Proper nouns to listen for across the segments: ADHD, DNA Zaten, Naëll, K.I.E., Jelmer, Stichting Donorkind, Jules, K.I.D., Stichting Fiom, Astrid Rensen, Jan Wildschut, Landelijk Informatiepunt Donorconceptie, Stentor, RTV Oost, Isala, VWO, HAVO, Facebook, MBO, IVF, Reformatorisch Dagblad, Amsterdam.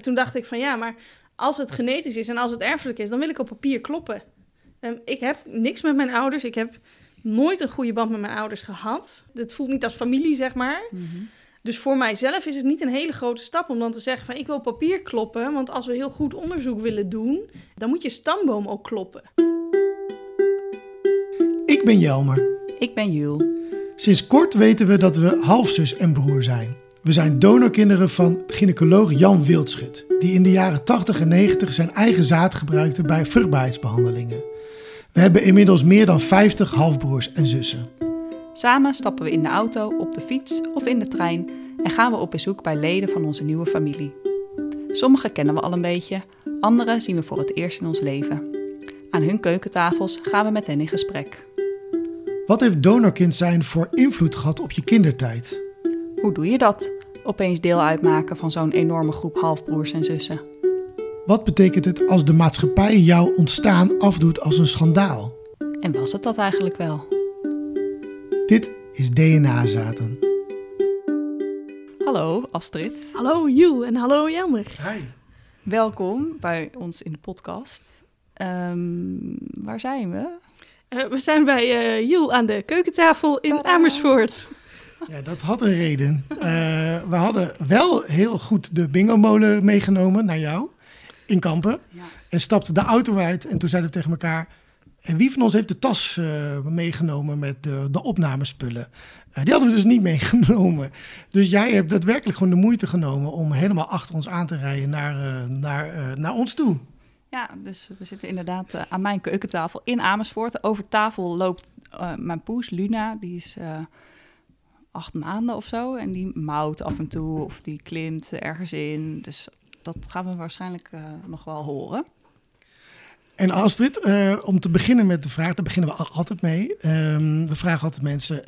En toen dacht ik van ja, maar als het genetisch is en als het erfelijk is, dan wil ik op papier kloppen. Ik heb niks met mijn ouders. Ik heb nooit een goede band met mijn ouders gehad. Dat voelt niet als familie, zeg maar. Mm-hmm. Dus voor mijzelf is het niet een hele grote stap om dan te zeggen van ik wil papier kloppen. Want als we heel goed onderzoek willen doen, dan moet je stamboom ook kloppen. Ik ben Jelmer. Ik ben Jules. Sinds kort weten we dat we halfzus en broer zijn. We zijn donorkinderen van gynaecoloog Jan Wildschut, die in de jaren 80 en 90 zijn eigen zaad gebruikte bij vruchtbaarheidsbehandelingen. We hebben inmiddels meer dan 50 halfbroers en zussen. Samen stappen we in de auto, op de fiets of in de trein en gaan we op bezoek bij leden van onze nieuwe familie. Sommigen kennen we al een beetje, anderen zien we voor het eerst in ons leven. Aan hun keukentafels gaan we met hen in gesprek. Wat heeft donorkind zijn voor invloed gehad op je kindertijd? Hoe doe je dat? Opeens deel uitmaken van zo'n enorme groep halfbroers en zussen. Wat betekent het als de maatschappij jouw ontstaan afdoet als een schandaal? En was het dat eigenlijk wel? Dit is DNA Zaten. Hallo Astrid. Hallo Jules en hallo Jelmer. Hi. Welkom bij ons in de podcast. Waar zijn we? We zijn bij Jules aan de keukentafel in Amersfoort. Ja, dat had een reden. We hadden wel heel goed de bingo-molen meegenomen naar jou in Kampen. Ja. En stapte de auto uit en toen zeiden we tegen elkaar... En wie van ons heeft de tas meegenomen met de opnamespullen? Die hadden we dus niet meegenomen. Dus jij hebt daadwerkelijk gewoon de moeite genomen om helemaal achter ons aan te rijden naar ons toe. Ja, dus we zitten inderdaad aan mijn keukentafel in Amersfoort. Over tafel loopt mijn poes, Luna, die is 8 maanden of zo. En die mauwt af en toe of die klimt ergens in. Dus dat gaan we waarschijnlijk nog wel horen. En Astrid, om te beginnen met de vraag, daar beginnen we altijd mee. We vragen altijd mensen,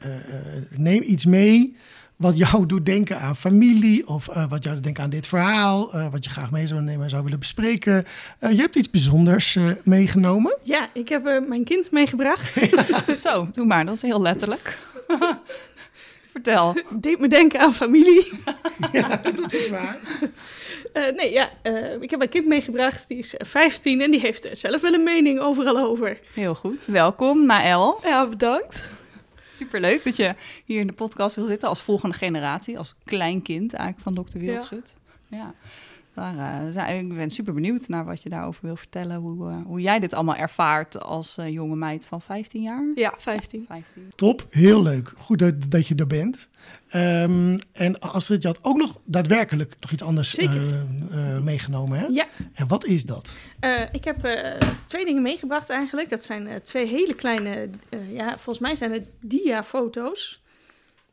neem iets mee wat jou doet denken aan familie... of wat jou doet denken aan dit verhaal, wat je graag mee zou nemen en zou willen bespreken. Je hebt iets bijzonders meegenomen. Ja, ik heb mijn kind meegebracht. Ja. Zo, doe maar, dat is heel letterlijk. Vertel. Deed me denken aan familie. Ja, dat is waar. Ik heb mijn kind meegebracht. Die is 15 en die heeft zelf wel een mening overal over. Heel goed. Welkom, Naëll. Ja, bedankt. Superleuk dat je hier in de podcast wil zitten als volgende generatie. Als kleinkind eigenlijk van dokter Wildschut. Ja. Ik ben super benieuwd naar wat je daarover wil vertellen. Hoe jij dit allemaal ervaart als jonge meid van 15 jaar. Ja, 15. Top, heel leuk. Goed dat je er bent. En Astrid, je had ook nog daadwerkelijk nog iets anders meegenomen, hè? Ja. En wat is dat? Ik heb 2 dingen meegebracht eigenlijk. Dat zijn 2 hele kleine, volgens mij zijn het diafoto's.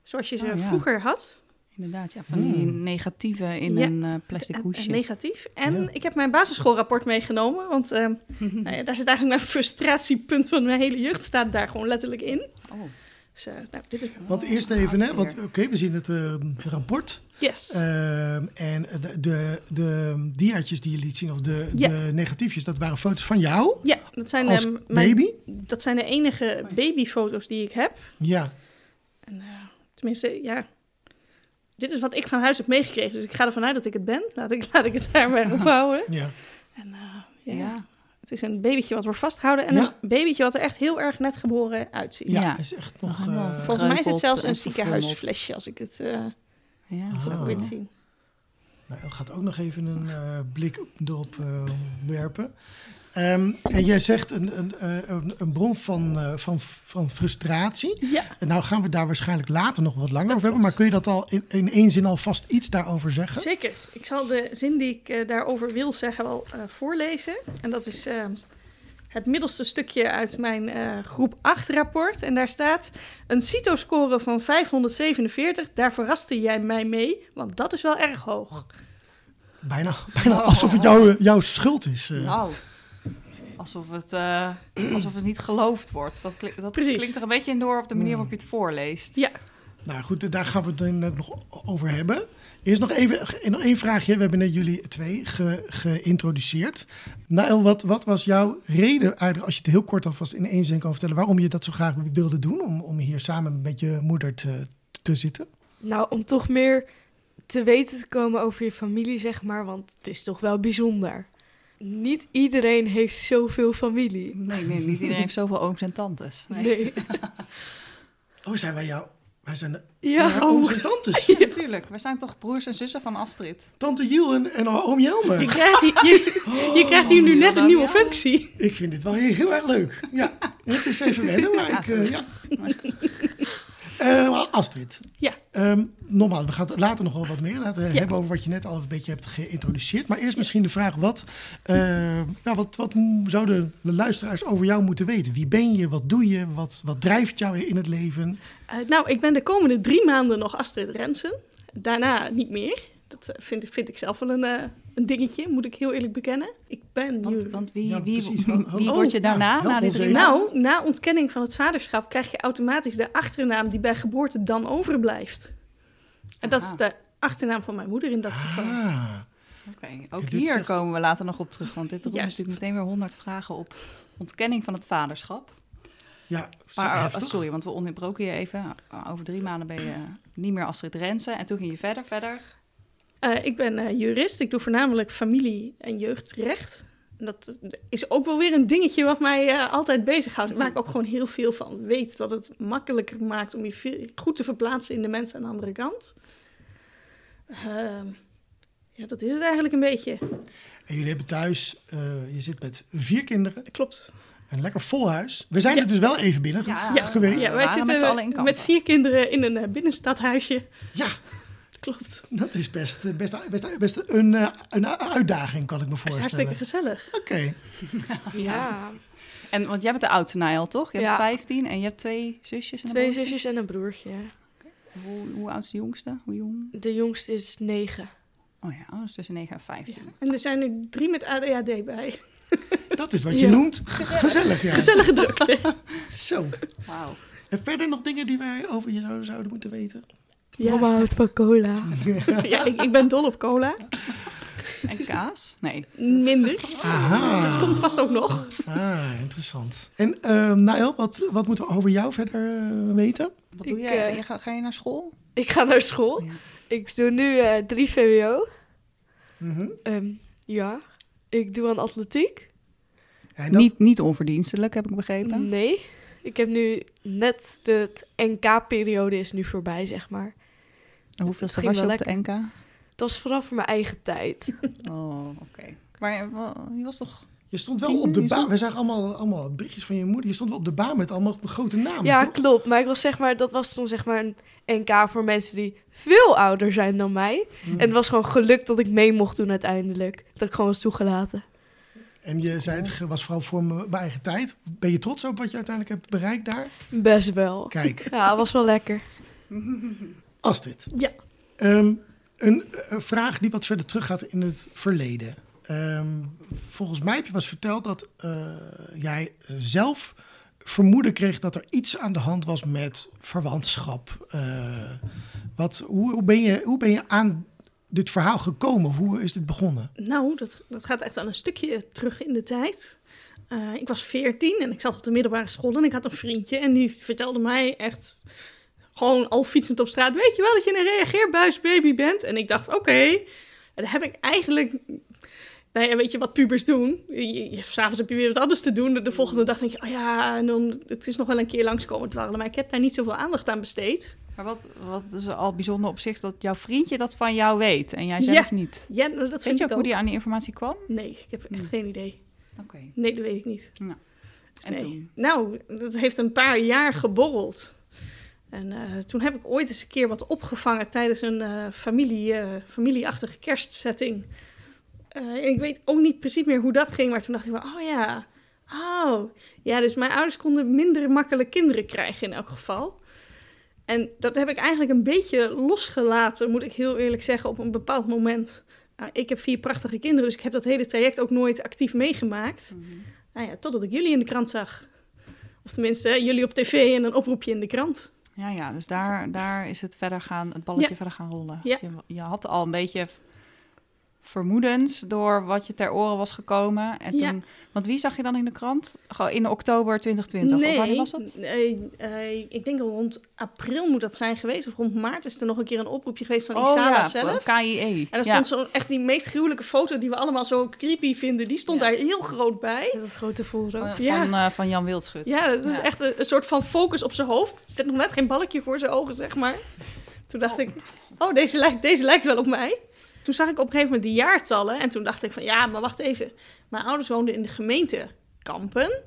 Zoals je ze vroeger had. Inderdaad, ja, van die negatieve in een plastic hoesje. Negatief. En ik heb mijn basisschoolrapport meegenomen. Want daar zit eigenlijk mijn frustratiepunt van mijn hele jeugd. Staat daar gewoon letterlijk in. Oh. Dus, dit is... Want eerst even, hè? Want oké, we zien het rapport. Yes. En de diaatjes die je liet zien, of de negatiefjes, dat waren foto's van jou? Ja, dat zijn als baby? Dat zijn de enige babyfoto's die ik heb. Ja. En, tenminste, ja... Dit is wat ik van huis heb meegekregen. Dus ik ga ervan uit dat ik het ben. Laat ik het daar maar op houden. Ja. En, het is een babytje wat wordt vastgehouden. En een babytje wat er echt heel erg net geboren uitziet. Ja, is echt nog... volgens mij is het zelfs een ziekenhuisflesje als ik het zo kan zien. Nou, ik ga ook nog even een blik erop werpen. En jij zegt een bron van frustratie. Ja. En nou gaan we daar waarschijnlijk later nog wat langer over hebben. Maar kun je dat al in 1 zin alvast iets daarover zeggen? Zeker. Ik zal de zin die ik daarover wil zeggen wel voorlezen. En dat is het middelste stukje uit mijn groep 8 rapport. En daar staat... Een CITO-score van 547, daar verraste jij mij mee. Want dat is wel erg hoog. Bijna alsof het jouw schuld is. Nou... Alsof het niet geloofd wordt. Dat klinkt er een beetje in door op de manier waarop je het voorleest. Ja. Nou goed, daar gaan we het nog over hebben. Eerst nog één vraagje. We hebben net jullie 2 geïntroduceerd. Naëll, wat was jouw reden, eigenlijk, als je het heel kort alvast in 1 zin kan vertellen... waarom je dat zo graag wilde doen, om hier samen met je moeder te zitten? Nou, om toch meer te weten te komen over je familie, zeg maar, want het is toch wel bijzonder. Niet iedereen heeft zoveel familie. Nee, niet iedereen heeft zoveel ooms en tantes. Nee. Oh, zijn wij jou? Wij zijn ooms en tantes. Ja, natuurlijk. Wij zijn toch broers en zussen van Astrid. Tante Jules en oom Jelmer. Je krijgt hier nu net een nieuwe functie. Ik vind dit wel heel erg leuk. Ja, het is even wennen, maar Astrid, ja. Nogmaals, we gaan het later nog wel wat meer hebben over wat je net al een beetje hebt geïntroduceerd. Maar eerst misschien de vraag, wat zouden de luisteraars over jou moeten weten? Wie ben je? Wat doe je? Wat drijft jou in het leven? Ik ben de komende 3 maanden nog Astrid Rensen. Daarna niet meer. Dat vind ik zelf wel een dingetje, moet ik heel eerlijk bekennen. Ik ben nu... Want wie word je daarna? Na dit na ontkenning van het vaderschap krijg je automatisch de achternaam die bij geboorte dan overblijft. En dat is de achternaam van mijn moeder in dat geval. Okay. Ook hier komen we later nog op terug, want dit roept natuurlijk meteen weer 100 vragen op. Ontkenning van het vaderschap. Ja, maar, sorry, want we onderbroken je even. Over 3 maanden ben je niet meer Astrid Rensen. En toen ging je verder. Ik ben jurist. Ik doe voornamelijk familie- en jeugdrecht. En dat is ook wel weer een dingetje wat mij altijd bezighoudt. Waar ik ook gewoon heel veel van weet. Dat het makkelijker maakt om je goed te verplaatsen in de mensen aan de andere kant. Dat is het eigenlijk een beetje. En jullie hebben thuis... je zit met 4 kinderen. Klopt. Een lekker vol huis. We zijn er dus wel even binnen geweest. Ja, wij zitten met 4 kinderen in een binnenstadhuisje. Ja. Klopt. Dat is best een uitdaging, kan ik me voorstellen. Dat is hartstikke gezellig. Oké. Ja. En, want jij bent de oudste, Naëll, toch? Je hebt 15 en je hebt 2 zusjes en een broertje? 2 zusjes en een broertje, ja. Okay. Hoe oud is de jongste? Hoe jong? De jongste is 9. Oh ja, dus tussen 9 en 15. Ja. En er zijn nu 3 met ADHD bij. Dat is wat je noemt gezellig, ja. Gezellige drukte. Zo. Wauw. En verder nog dingen die wij over je zouden moeten weten? Ja. Mama houdt van cola. Ja, ik ben dol op cola. En kaas? Nee. Minder. Aha. Dat komt vast ook nog. Interessant. En Naëll, wat moeten we over jou verder weten? Wat doe jij? Ga je naar school? Ik ga naar school. Ja. Ik doe nu 3 VWO. Mm-hmm. Ik doe aan atletiek. En dat... niet onverdienstelijk, heb ik begrepen. Nee. Ik heb nu net de NK-periode is nu voorbij, zeg maar. En hoeveelste was je op de NK? Dat was vooral voor mijn eigen tijd. Oh, oké. Maar je was toch... Je stond wel op de baan. We zagen allemaal berichtjes van je moeder. Je stond wel op de baan met allemaal grote namen, ja, toch? Klopt. Maar ik was, zeg maar, dat was toen, zeg maar, een NK voor mensen die veel ouder zijn dan mij. Mm. En het was gewoon geluk dat ik mee mocht doen uiteindelijk. Dat ik gewoon was toegelaten. En je zei, het was vooral voor mijn eigen tijd. Ben je trots op wat je uiteindelijk hebt bereikt daar? Best wel. Kijk. Ja, het was wel lekker. Astrid. Ja. Een vraag die wat verder teruggaat in het verleden. Volgens mij heb je was verteld dat jij zelf vermoeden kreeg dat er iets aan de hand was met verwantschap. Hoe ben je aan dit verhaal gekomen? Hoe is dit begonnen? Nou, dat gaat echt wel een stukje terug in de tijd. Ik was 14 en ik zat op de middelbare school en ik had een vriendje. En die vertelde mij echt gewoon al fietsend op straat... weet je wel dat je een reageerbuisbaby bent? En ik dacht, oké. En dan heb ik eigenlijk... Nou ja, weet je wat pubers doen? S'avonds heb je weer wat anders te doen. De volgende dag denk je, en dan, het is nog wel een keer langskomen dwarrelen. Maar ik heb daar niet zoveel aandacht aan besteed. Maar wat is al bijzonder op zich dat jouw vriendje dat van jou weet en jij zelf niet? Ja, dat vind ik ook. Weet je ook hoe die aan die informatie kwam? Nee, ik heb echt geen idee. Oké. Nee, dat weet ik niet. Nou, en toen? Nou, dat heeft een paar jaar geborreld. En toen heb ik ooit eens een keer wat opgevangen tijdens een familieachtige kerstsetting. Ik weet ook niet precies meer hoe dat ging, maar toen dacht ik van, dus mijn ouders konden minder makkelijk kinderen krijgen in elk geval. En dat heb ik eigenlijk een beetje losgelaten, moet ik heel eerlijk zeggen, op een bepaald moment. Nou, ik heb 4 prachtige kinderen, dus ik heb dat hele traject ook nooit actief meegemaakt. Mm-hmm. Totdat ik jullie in de krant zag. Of tenminste, jullie op tv en een oproepje in de krant. Ja, dus daar is het balletje verder gaan rollen. Ja. Je had al een beetje... vermoedens door wat je ter oren was gekomen. En toen, ja. Want wie zag je dan in de krant? In oktober 2020? Nee, of wanneer was dat? Ik denk rond april moet dat zijn geweest. Of rond maart is er nog een keer een oproepje geweest van Isala zelf. Van K.I.E. En daar stond zo echt die meest gruwelijke foto die we allemaal zo creepy vinden. Die stond daar heel groot bij. Dat grote voorhoofd. Van Jan Wildschut. Ja, dat is echt een soort van focus op zijn hoofd. Er zit nog net geen balkje voor zijn ogen, zeg maar. Toen dacht ik, deze lijkt wel op mij. Toen zag ik op een gegeven moment die jaartallen en toen dacht ik van ja, maar wacht even. Mijn ouders woonden in de gemeente Kampen.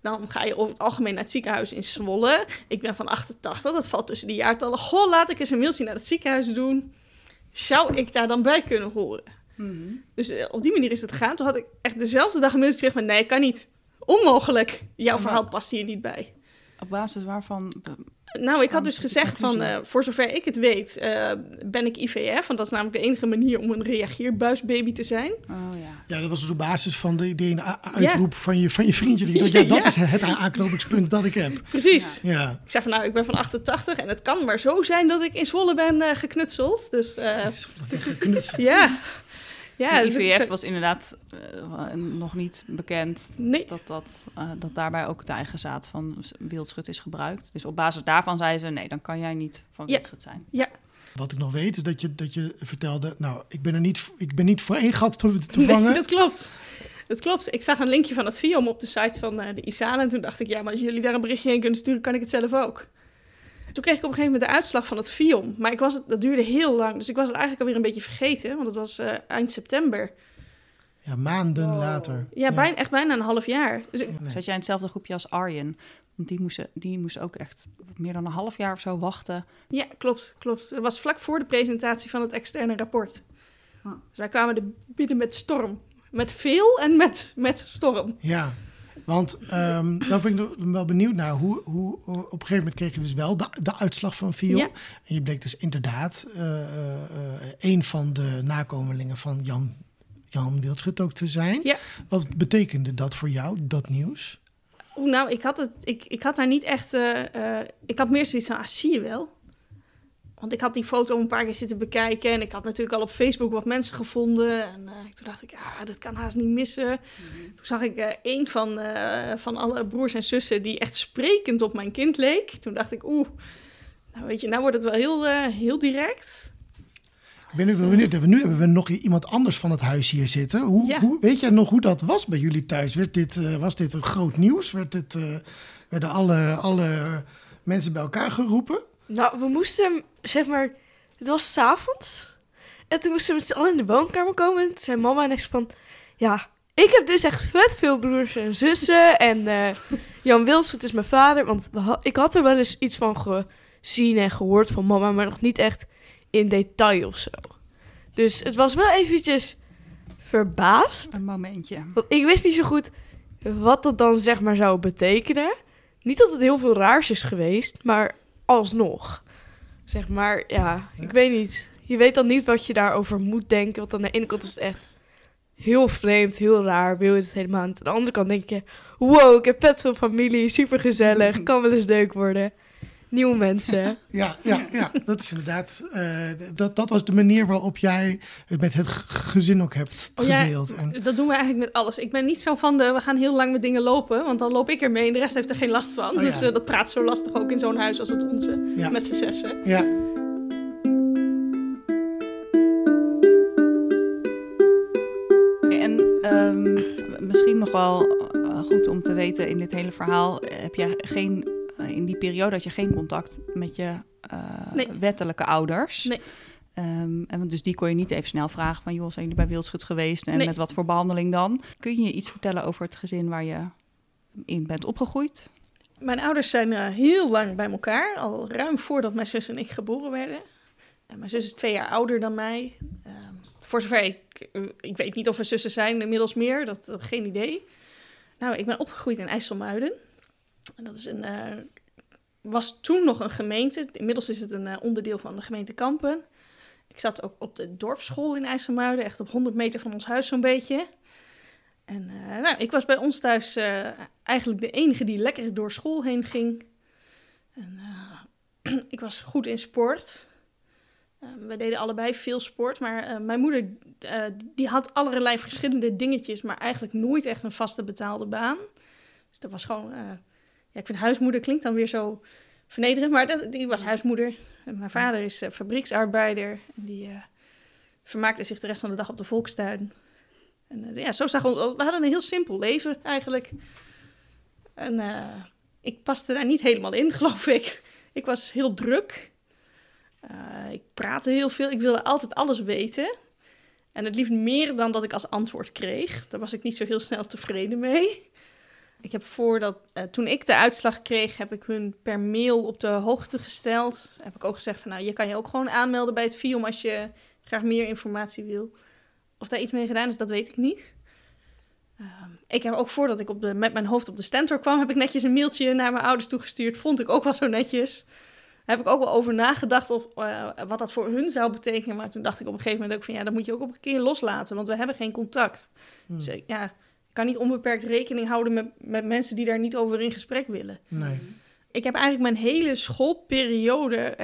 Dan ga je over het algemeen naar het ziekenhuis in Zwolle. Ik ben van 88, dat valt tussen die jaartallen. Goh, laat ik eens een mailtje naar het ziekenhuis doen. Zou ik daar dan bij kunnen horen? Mm-hmm. Dus op die manier is het gegaan. Toen had ik echt dezelfde dag een mailtje terug, maar nee, kan niet. Onmogelijk. Jouw verhaal past hier niet bij. Op basis waarvan... Nou, ik had dus gezegd van, voor zover ik het weet, ben ik IVF. Want dat is namelijk de enige manier om een reageerbuisbaby te zijn. Oh, ja. Ja, dat was dus op basis van de uitroep van je vriendje. Die dacht, dat is het aanknopingspunt dat ik heb. Precies. Ja. Ja. Ik zei van, nou, ik ben van 88 en het kan maar zo zijn dat ik in Zwolle ben geknutseld. Dus, geknutseld. Ja. Ja, de IVF was inderdaad nog niet bekend dat daarbij ook het eigen zaad van Wildschut is gebruikt. Dus op basis daarvan zei ze, nee, dan kan jij niet van Wildschut zijn. Ja. Wat ik nog weet is dat je vertelde, nou, ik ben niet voor één gat te vangen. Nee, dat klopt. Dat klopt. Ik zag een linkje van het Fiom op de site van de Isala en toen dacht ik, ja, maar als jullie daar een berichtje heen kunnen sturen, kan ik het zelf ook. Toen kreeg ik op een gegeven moment de uitslag van het Fiom. Maar dat duurde heel lang. Dus ik was het eigenlijk alweer een beetje vergeten. Want het was eind september. Ja, maanden later. Ja, echt bijna een half jaar. Dus zat jij in hetzelfde groepje als Arjen? Want die moest ook echt meer dan een half jaar of zo wachten. Ja, klopt. Dat was vlak voor de presentatie van het externe rapport. Oh. Dus wij kwamen er binnen met storm. Met veel en met storm. Ja. Want daar ben ik wel benieuwd naar. Hoe op een gegeven moment kreeg je dus wel de uitslag van Fiom. Ja. En je bleek dus inderdaad een van de nakomelingen van Jan Wildschut ook te zijn. Ja. Wat betekende dat voor jou, dat nieuws? Nou, ik had daar niet echt... ik had meer zoiets van, zie je wel. Want ik had die foto een paar keer zitten bekijken. En ik had natuurlijk al op Facebook wat mensen gevonden. En toen dacht ik, dat kan haast niet missen. Mm-hmm. Toen zag ik één van alle broers en zussen die echt sprekend op mijn kind leek. Toen dacht ik, nou weet je, nou wordt het wel heel direct. Ik ben ook benieuwd. Nu hebben we nog iemand anders van het huis hier zitten. Hoe weet jij nog hoe dat was bij jullie thuis? Was dit een groot nieuws? Werden alle mensen bij elkaar geroepen? Nou, we moesten, zeg maar, het was 's avonds. En toen moesten we met z'n allen in de woonkamer komen. En toen zei mama en ik van, ik heb dus echt vet veel broers en zussen. En Jan Wildschut is mijn vader. Want ik had er wel eens iets van gezien en gehoord van mama. Maar nog niet echt in detail of zo. Dus het was wel eventjes verbaasd. Een momentje. Want ik wist niet zo goed wat dat dan, zeg maar, zou betekenen. Niet dat het heel veel raars is geweest, maar... alsnog. Zeg maar, ik weet niet. Je weet dan niet wat je daarover moet denken. Want aan de ene kant is het echt heel vreemd, heel raar. Wil je het helemaal aan de andere kant denk je... wow, ik heb vet veel familie, supergezellig. Kan wel eens leuk worden. Nieuwe mensen. Ja. Dat is inderdaad... dat was de manier waarop jij het met het gezin ook hebt gedeeld. Ja, dat doen we eigenlijk met alles. Ik ben niet zo van we gaan heel lang met dingen lopen. Want dan loop ik ermee en de rest heeft er geen last van. Dus dat praat zo lastig ook in zo'n huis als het onze. Ja. Met z'n zessen. Ja. En misschien nog wel goed om te weten in dit hele verhaal... heb jij geen... in die periode had je geen contact met je wettelijke ouders. Nee. En dus die kon je niet even snel vragen van... joh, zijn jullie bij Wildschut geweest en met wat voor behandeling dan? Kun je iets vertellen over het gezin waar je in bent opgegroeid? Mijn ouders zijn heel lang bij elkaar. Al ruim voordat mijn zus en ik geboren werden. En mijn zus is 2 jaar ouder dan mij. Voor zover ik weet niet of we zussen zijn, inmiddels meer. Dat geen idee. Nou, ik ben opgegroeid in IJsselmuiden. En dat is was toen nog een gemeente. Inmiddels is het een onderdeel van de gemeente Kampen. Ik zat ook op de dorpsschool in IJsselmuiden. Echt op 100 meter van ons huis zo'n beetje. En ik was bij ons thuis eigenlijk de enige die lekker door school heen ging. En ik was goed in sport. We deden allebei veel sport, maar mijn moeder die had allerlei verschillende dingetjes, maar eigenlijk nooit echt een vaste betaalde baan. Dus dat was gewoon... ja, ik vind huismoeder klinkt dan weer zo vernederend, maar die was huismoeder. En mijn vader is fabrieksarbeider en die vermaakte zich de rest van de dag op de volkstuin. En ja, zo zag ons... We hadden een heel simpel leven eigenlijk. En ik paste daar niet helemaal in, geloof ik. Ik was heel druk. Ik praatte heel veel. Ik wilde altijd alles weten. En het liefst meer dan dat ik als antwoord kreeg. Daar was ik niet zo heel snel tevreden mee. Ik heb toen ik de uitslag kreeg, heb ik hun per mail op de hoogte gesteld. Heb ik ook gezegd van, nou, je kan je ook gewoon aanmelden bij het Fiom als je graag meer informatie wil. Of daar iets mee gedaan is, dat weet ik niet. Ik heb ook voordat ik met mijn hoofd op de Stentor kwam, heb ik netjes een mailtje naar mijn ouders toegestuurd. Vond ik ook wel zo netjes. Daar heb ik ook wel over nagedacht of wat dat voor hun zou betekenen. Maar toen dacht ik op een gegeven moment ook van, ja, dat moet je ook op een keer loslaten. Want we hebben geen contact. Dus ja, ik kan niet onbeperkt rekening houden met mensen die daar niet over in gesprek willen. Nee. Ik heb eigenlijk mijn hele schoolperiode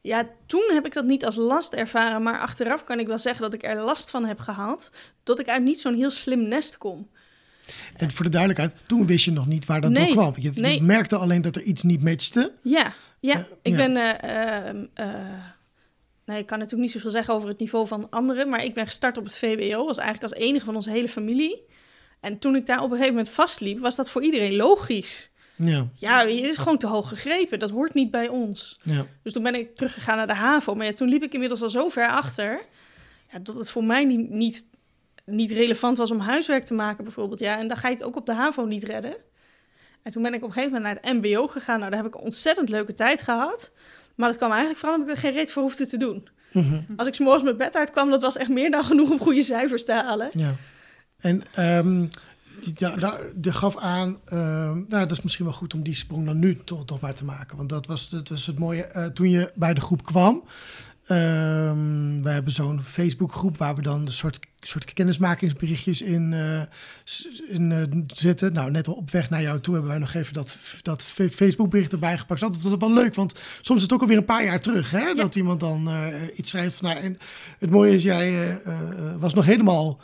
Ja, toen heb ik dat niet als last ervaren, maar achteraf kan ik wel zeggen dat ik er last van heb gehad, dat ik uit niet zo'n heel slim nest kom. En voor de duidelijkheid, toen wist je nog niet waar dat door kwam. Je merkte alleen dat er iets niet matchte. Ik kan natuurlijk niet zoveel zeggen over het niveau van anderen, maar ik ben gestart op het VWO, was eigenlijk als enige van onze hele familie. En toen ik daar op een gegeven moment vastliep, was dat voor iedereen logisch. Ja, je is gewoon te hoog gegrepen. Dat hoort niet bij ons. Ja. Dus toen ben ik teruggegaan naar de HAVO. Maar ja, toen liep ik inmiddels al zo ver achter... Ja, dat het voor mij niet relevant was om huiswerk te maken bijvoorbeeld. Ja, en dan ga je het ook op de HAVO niet redden. En toen ben ik op een gegeven moment naar het MBO gegaan. Nou, daar heb ik een ontzettend leuke tijd gehad. Maar dat kwam eigenlijk vooral omdat ik er geen reet voor hoefde te doen. Mm-hmm. Als ik 's morgens mijn bed uitkwam, dat was echt meer dan genoeg om goede cijfers te halen. Ja. En... Die gaf aan, dat is misschien wel goed om die sprong dan nu toch maar te maken. Want dat was het mooie. Toen je bij de groep kwam, wij hebben zo'n Facebookgroep waar we dan een soort kennismakingsberichtjes in zetten. Nou, net op weg naar jou toe hebben wij nog even dat Facebookbericht erbij gepakt. Dat was wel leuk, want soms is het ook alweer een paar jaar terug, hè? Ja. Dat iemand dan iets schrijft. Van, en het mooie is, jij was nog helemaal...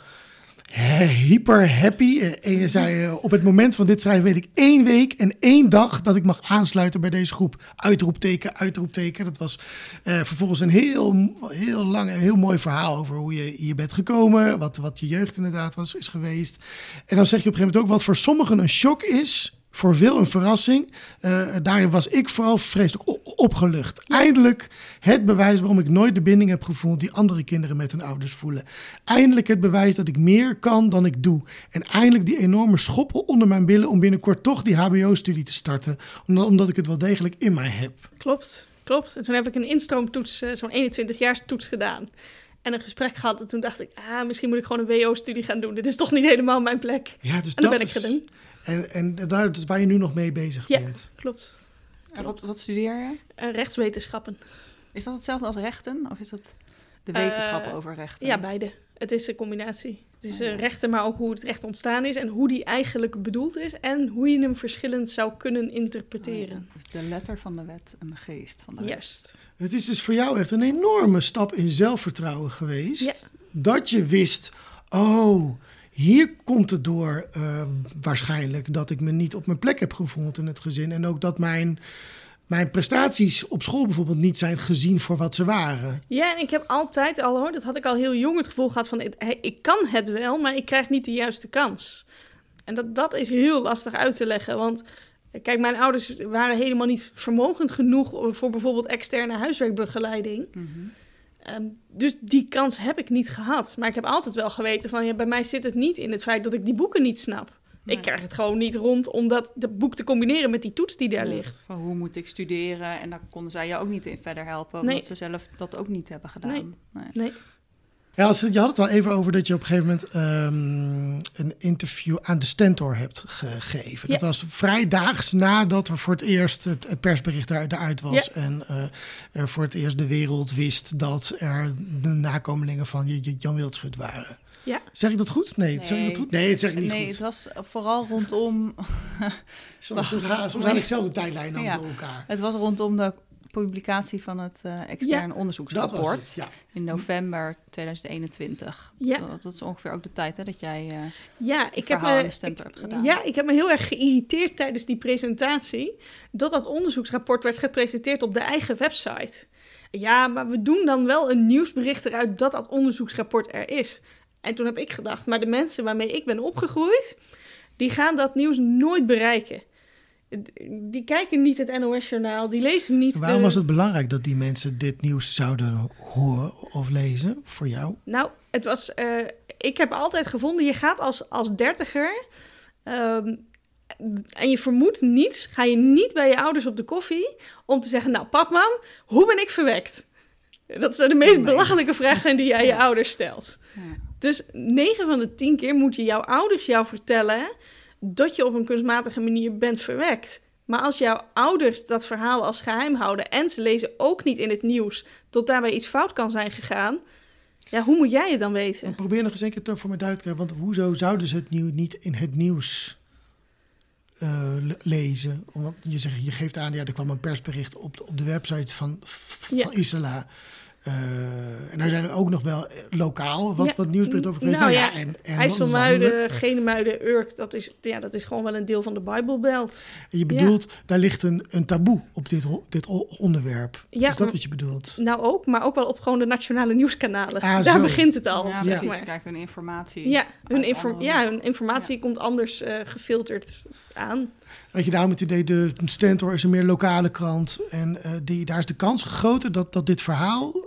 hyper happy. En je zei, op het moment van dit schrijven weet ik 1 week en 1 dag... dat ik mag aansluiten bij deze groep. Uitroepteken, uitroepteken. Dat was vervolgens een heel lang en heel mooi verhaal... over hoe je hier bent gekomen, wat je jeugd inderdaad is geweest. En dan zeg je op een gegeven moment ook... wat voor sommigen een shock is, voor veel een verrassing. Daarin was ik vooral vreselijk opgelucht. Eindelijk het bewijs waarom ik nooit de binding heb gevoeld... die andere kinderen met hun ouders voelen. Eindelijk het bewijs dat ik meer kan dan ik doe. En eindelijk die enorme schoppel onder mijn billen... om binnenkort toch die hbo-studie te starten. Omdat ik het wel degelijk in mij heb. Klopt. En toen heb ik een instroomtoets, zo'n 21-jaars toets gedaan... En een gesprek gehad en toen dacht ik... misschien moet ik gewoon een WO-studie gaan doen. Dit is toch niet helemaal mijn plek. Ja, dus en dat ben ik gaan doen. En daar is waar je nu nog mee bezig bent. Ja, klopt. En wat studeer je? Rechtswetenschappen. Is dat hetzelfde als rechten? Of is dat de wetenschappen over rechten? Ja, beide. Het is een combinatie. Het is rechten, maar ook hoe het recht ontstaan is... en hoe die eigenlijk bedoeld is... en hoe je hem verschillend zou kunnen interpreteren. Dus de letter van de wet en de geest van de wet. Juist. Het is dus voor jou echt een enorme stap in zelfvertrouwen geweest... Ja. Dat je wist... hier komt het door waarschijnlijk... dat ik me niet op mijn plek heb gevoeld in het gezin... en ook dat mijn prestaties op school bijvoorbeeld niet zijn gezien voor wat ze waren. Ja, en ik heb altijd al, dat had ik al heel jong het gevoel gehad van... ik kan het wel, maar ik krijg niet de juiste kans. En dat is heel lastig uit te leggen, want... Kijk, mijn ouders waren helemaal niet vermogend genoeg... voor bijvoorbeeld externe huiswerkbegeleiding. Mm-hmm. Dus die kans heb ik niet gehad. Maar ik heb altijd wel geweten van... Ja, bij mij zit het niet in het feit dat ik die boeken niet snap... Nee. Ik krijg het gewoon niet rond om dat boek te combineren met die toets die daar ligt. Van hoe moet ik studeren? En daar konden zij jou ook niet in verder helpen, omdat ze zelf dat ook niet hebben gedaan. Nee. Ja, je had het al even over dat je op een gegeven moment een interview aan de Stentor hebt gegeven. Ja. Dat was vrij daags nadat er voor het eerst het persbericht daaruit was. Ja. En er voor het eerst de wereld wist dat er de nakomelingen van Jan Wildschut waren. Ja. Zeg ik dat goed? Nee. Zeg ik dat goed? Nee, dat zeg ik niet goed. Nee, het was vooral rondom... soms had ik zelf de tijdlijn door elkaar. Het was rondom de publicatie van het extern onderzoeksrapport in november 2021. Ja. Dat is ongeveer ook de tijd hè, dat jij hebt gedaan. Ja, ik heb me heel erg geïrriteerd tijdens die presentatie dat onderzoeksrapport werd gepresenteerd op de eigen website. Ja, maar we doen dan wel een nieuwsbericht eruit dat onderzoeksrapport er is. En toen heb ik gedacht, maar de mensen waarmee ik ben opgegroeid, die gaan dat nieuws nooit bereiken. Die kijken niet het NOS-journaal, die lezen niet... Waarom was het belangrijk dat die mensen dit nieuws zouden horen of lezen voor jou? Nou, het was... ik heb altijd gevonden, je gaat als dertiger... en je vermoedt niets, ga je niet bij je ouders op de koffie... om te zeggen, nou pap, mam, hoe ben ik verwekt? Dat zou de meest belachelijke vraag zijn die je aan je ouders stelt. Ja. Dus 9 van de 10 keer moet je jouw ouders jou vertellen... dat je op een kunstmatige manier bent verwekt. Maar als jouw ouders dat verhaal als geheim houden... en ze lezen ook niet in het nieuws dat daarbij iets fout kan zijn gegaan... ja, hoe moet jij het dan weten? Ik probeer nog eens een keer voor me duidelijk te krijgen... want hoezo zouden ze het niet in het nieuws lezen? Want je geeft aan, ja, er kwam een persbericht op de website van Isala... en daar zijn er ook nog wel lokaal wat nieuwsbericht over geweest. En IJsselmuiden, Genemuiden, Urk, dat is gewoon wel een deel van de Bijbelbelt. En je bedoelt, daar ligt een taboe op dit onderwerp. Ja, is dat wat je bedoelt? Nou ook, maar ook wel op gewoon de nationale nieuwskanalen. Daar begint het al. Ja, precies. Ze krijgen hun informatie. Ja, hun informatie komt anders gefilterd aan. Dat je daarom het idee, de Stentor is een meer lokale krant. En daar is de kans groter dat dit verhaal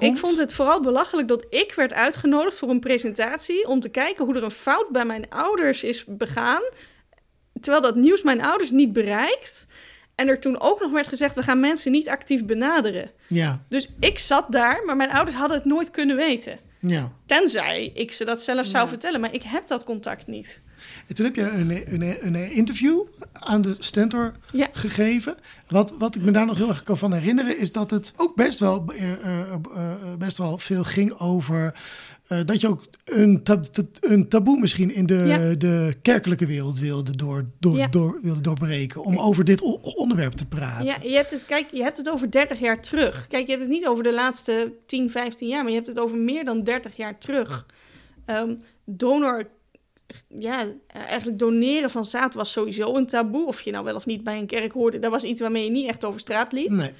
ik vond het vooral belachelijk dat ik werd uitgenodigd voor een presentatie... om te kijken hoe er een fout bij mijn ouders is begaan... terwijl dat nieuws mijn ouders niet bereikt. En er toen ook nog werd gezegd, we gaan mensen niet actief benaderen. Ja. Dus ik zat daar, maar mijn ouders hadden het nooit kunnen weten. Ja. Tenzij ik ze dat zelf zou vertellen, maar ik heb dat contact niet. En toen heb je een interview aan de Stentor gegeven. Wat ik me daar nog heel erg kan van herinneren... is dat het ook best wel veel ging over... dat je ook een taboe misschien in de kerkelijke wereld wilde doorbreken... om over dit onderwerp te praten. Ja, je hebt het over 30 jaar terug. Kijk, je hebt het niet over de laatste 10, 15 jaar... maar je hebt het over meer dan 30 jaar terug. Eigenlijk doneren van zaad was sowieso een taboe. Of je nou wel of niet bij een kerk hoorde... dat was iets waarmee je niet echt over straat liep. Nee.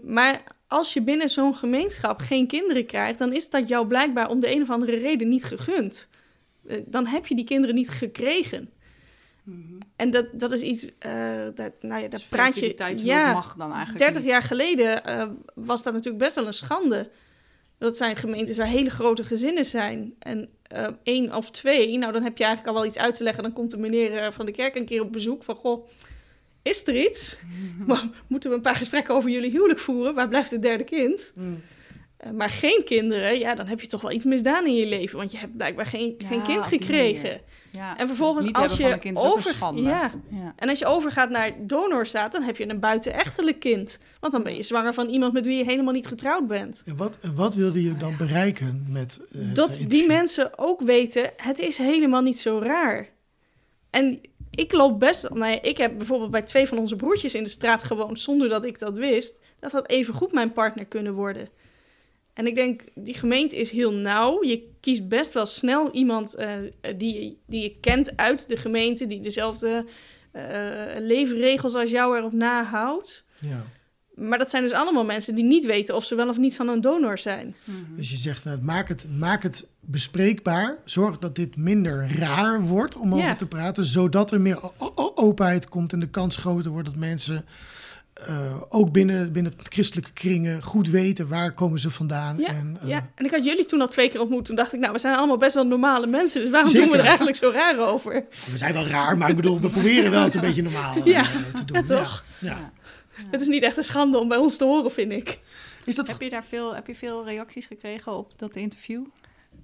Maar als je binnen zo'n gemeenschap geen kinderen krijgt... dan is dat jou blijkbaar om de een of andere reden niet gegund. Dan heb je die kinderen niet gekregen. Mm-hmm. En dat is iets... dat praat je... mag dan eigenlijk 30 niet. Jaar geleden was dat natuurlijk best wel een schande... Dat zijn gemeentes waar hele grote gezinnen zijn. En 1 of 2, nou dan heb je eigenlijk al wel iets uit te leggen. Dan komt de meneer van de kerk een keer op bezoek van... goh, is er iets? Moeten we een paar gesprekken over jullie huwelijk voeren? Waar blijft het derde kind? Mm. Maar geen kinderen, ja, dan heb je toch wel iets misdaan in je leven. Want je hebt blijkbaar geen kind gekregen. Ja. En vervolgens dus als je overgaat naar donorstaat, dan heb je een buitenechtelijk kind. Want dan ben je zwanger van iemand met wie je helemaal niet getrouwd bent. En wat wilde je dan bereiken met dat die mensen ook weten, het is helemaal niet zo raar. En ik loop best... ik heb bijvoorbeeld bij 2 van onze broertjes in de straat gewoond... zonder dat ik dat wist, dat had evengoed mijn partner kunnen worden... En ik denk, die gemeente is heel nauw. Je kiest best wel snel iemand die je kent uit de gemeente... die dezelfde leefregels als jou erop nahoudt. Ja. Maar dat zijn dus allemaal mensen die niet weten... of ze wel of niet van een donor zijn. Mm-hmm. Dus je zegt, nou, maak het bespreekbaar. Zorg dat dit minder raar wordt om over te praten... zodat er meer openheid komt en de kans groter wordt dat mensen... ook binnen christelijke kringen goed weten waar komen ze vandaan. Ja, en ik had jullie toen al 2 keer ontmoet. Toen dacht ik, nou, we zijn allemaal best wel normale mensen... dus waarom doen we er eigenlijk zo raar over? We zijn wel raar, maar ik bedoel, we proberen wel het een beetje normaal te doen. Ja, toch? Ja. Het is niet echt een schande om bij ons te horen, vind ik. Heb je veel reacties gekregen op dat interview?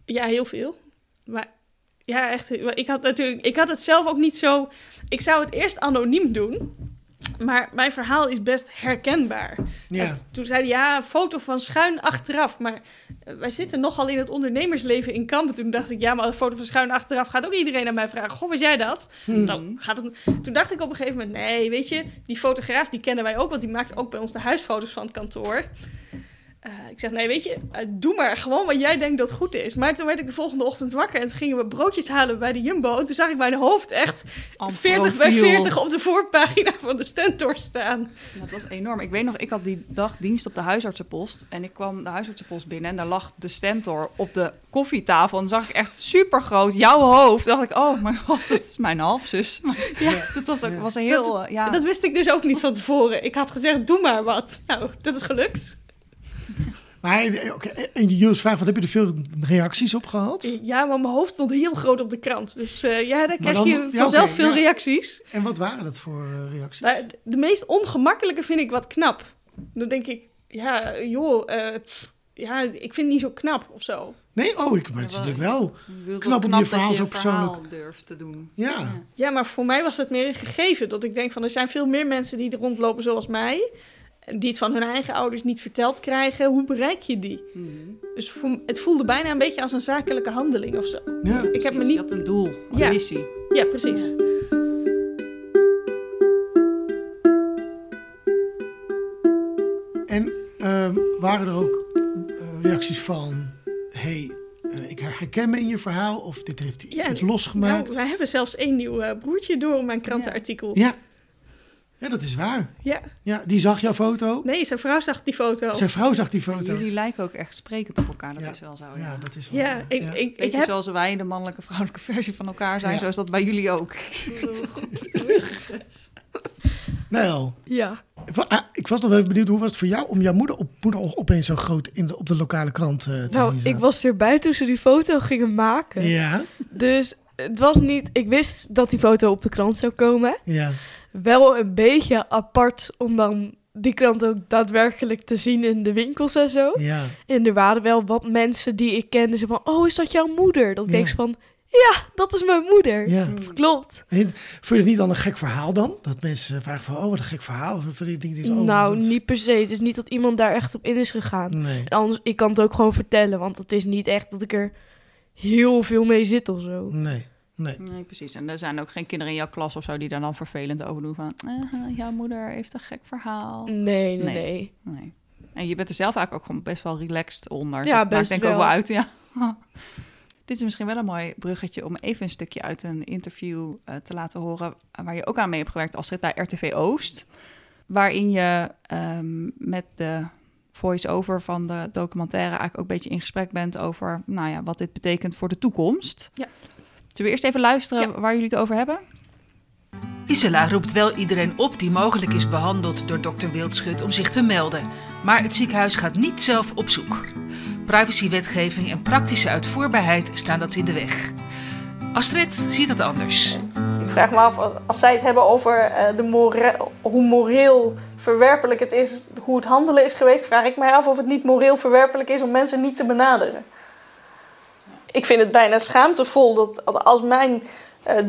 Ja, heel veel. Maar ja, echt, ik had het zelf ook niet zo... Ik zou het eerst anoniem doen... Maar mijn verhaal is best herkenbaar. Ja. En toen zei hij, ja, foto van schuin achteraf. Maar wij zitten nogal in het ondernemersleven in Kampen. Toen dacht ik, ja, maar een foto van schuin achteraf gaat ook iedereen aan mij vragen. Goh, was jij dat? Nou, toen dacht ik op een gegeven moment, nee, weet je, die fotograaf, die kennen wij ook. Want die maakt ook bij ons de huisfoto's van het kantoor. Ik zeg, nee, weet je, doe maar gewoon wat jij denkt dat goed is. Maar toen werd ik de volgende ochtend wakker en toen gingen we broodjes halen bij de Jumbo. En toen zag ik mijn hoofd echt 40 bij 40 op de voorpagina van de Stentor staan. Dat was enorm. Ik weet nog, ik had die dag dienst op de huisartsenpost. En ik kwam de huisartsenpost binnen en daar lag de Stentor op de koffietafel. En dan zag ik echt super groot jouw hoofd. Toen dacht ik, oh mijn god, dat is mijn halfzus. Ja, dat was een heel... Dat wist ik dus ook niet van tevoren. Ik had gezegd, doe maar wat. Nou, dat is gelukt. Maar en Jules vraagt, wat heb je er veel reacties op gehad? Ja, want mijn hoofd stond heel groot op de krant. Dus daar krijg je vanzelf veel reacties. En wat waren dat voor reacties? Maar de meest ongemakkelijke vind ik wat knap. Dan denk ik, ik vind het niet zo knap of zo. Nee, maar het is natuurlijk wel knap om je verhaal zo persoonlijk durft te doen. Ja, maar voor mij was dat meer een gegeven. Dat ik denk van, er zijn veel meer mensen die er rondlopen zoals mij, die het van hun eigen ouders niet verteld krijgen. Hoe bereik je die? Mm. Dus het voelde bijna een beetje als een zakelijke handeling of zo. Ja, ik heb me niet... Je had een doel, een missie. Ja, precies. Ja. En waren er ook reacties van... Hey, ik herken me in je verhaal of dit heeft iets losgemaakt? Nou, wij hebben zelfs één nieuw broertje door om mijn krantenartikel. Ja. Ja, dat is waar. Ja. Ja, die zag jouw foto? Nee, zijn vrouw zag die foto. Jullie lijken ook echt sprekend op elkaar, dat is wel zo. Ja, dat is wel zo. Beetje zoals wij de mannelijke vrouwelijke versie van elkaar zijn, zo is dat bij jullie ook. Naëll, ik was nog even benieuwd, hoe was het voor jou om jouw moeder opeens zo groot op de lokale krant te zien staan? Ik was erbij toen ze die foto gingen maken. Ja. Dus het was niet... Ik wist dat die foto op de krant zou komen. Ja. Wel een beetje apart om dan die krant ook daadwerkelijk te zien in de winkels en zo. Ja. En er waren wel wat mensen die ik kende, ze van, oh, is dat jouw moeder? Dat denk ik van, ja, dat is mijn moeder. Ja. Dat klopt. En vond je het niet dan een gek verhaal dan? Dat mensen vragen van, oh, wat een gek verhaal. Of die dingen die niet per se. Het is niet dat iemand daar echt op in is gegaan. Nee. En anders, ik kan het ook gewoon vertellen, want het is niet echt dat ik er heel veel mee zit of zo. Nee, precies. En er zijn ook geen kinderen in jouw klas of zo die daar dan vervelend over doen van... jouw moeder heeft een gek verhaal. Nee. En je bent er zelf eigenlijk ook gewoon best wel relaxed onder. Ja, dat best wel. Ook wel uit, Dit is misschien wel een mooi bruggetje om even een stukje uit een interview te laten horen... waar je ook aan mee hebt gewerkt, Astrid, bij RTV Oost. Waarin je met de voice-over van de documentaire eigenlijk ook een beetje in gesprek bent... over wat dit betekent voor de toekomst. Ja. Zullen we eerst even luisteren waar jullie het over hebben? Isala roept wel iedereen op die mogelijk is behandeld door dokter Wildschut om zich te melden. Maar het ziekenhuis gaat niet zelf op zoek. Privacywetgeving en praktische uitvoerbaarheid staan dat in de weg. Astrid ziet dat anders. Ik vraag me af, als zij het hebben over hoe moreel verwerpelijk het is, hoe het handelen is geweest, vraag ik mij af of het niet moreel verwerpelijk is om mensen niet te benaderen. Ik vind het bijna schaamtevol dat als mijn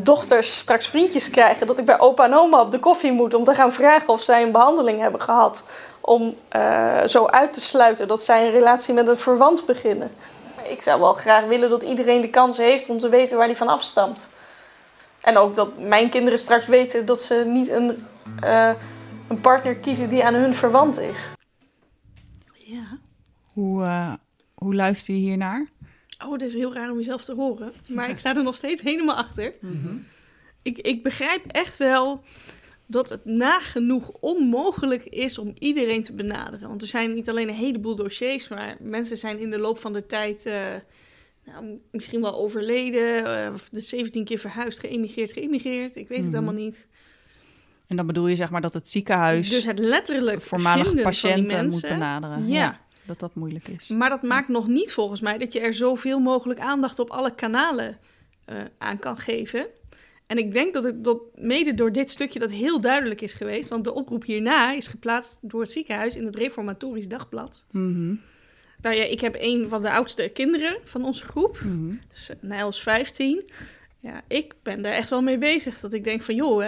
dochters straks vriendjes krijgen... dat ik bij opa en oma op de koffie moet om te gaan vragen of zij een behandeling hebben gehad. Om zo uit te sluiten dat zij een relatie met een verwant beginnen. Ik zou wel graag willen dat iedereen de kans heeft om te weten waar die van afstamt. En ook dat mijn kinderen straks weten dat ze niet een partner kiezen die aan hun verwant is. Ja. Hoe luister je hiernaar? Oh, dat is heel raar om jezelf te horen. Maar ik sta er nog steeds helemaal achter. Mm-hmm. Ik begrijp echt wel dat het nagenoeg onmogelijk is om iedereen te benaderen. Want er zijn niet alleen een heleboel dossiers, maar mensen zijn in de loop van de tijd misschien wel overleden. Of 17 keer verhuisd, geëmigreerd. Ik weet het allemaal niet. En dan bedoel je zeg maar dat het ziekenhuis... Dus het letterlijk voormalige patiënten moet benaderen. Ja. Dat moeilijk is. Maar dat maakt nog niet volgens mij dat je er zoveel mogelijk aandacht op alle kanalen aan kan geven. En ik denk dat mede door dit stukje dat heel duidelijk is geweest. Want de oproep hierna is geplaatst door het ziekenhuis in het Reformatorisch Dagblad. Mm-hmm. Nou ja, ik heb een van de oudste kinderen van onze groep. Mm-hmm. Dus Naëll is 15. Ja, ik ben daar echt wel mee bezig. Dat ik denk van, joh,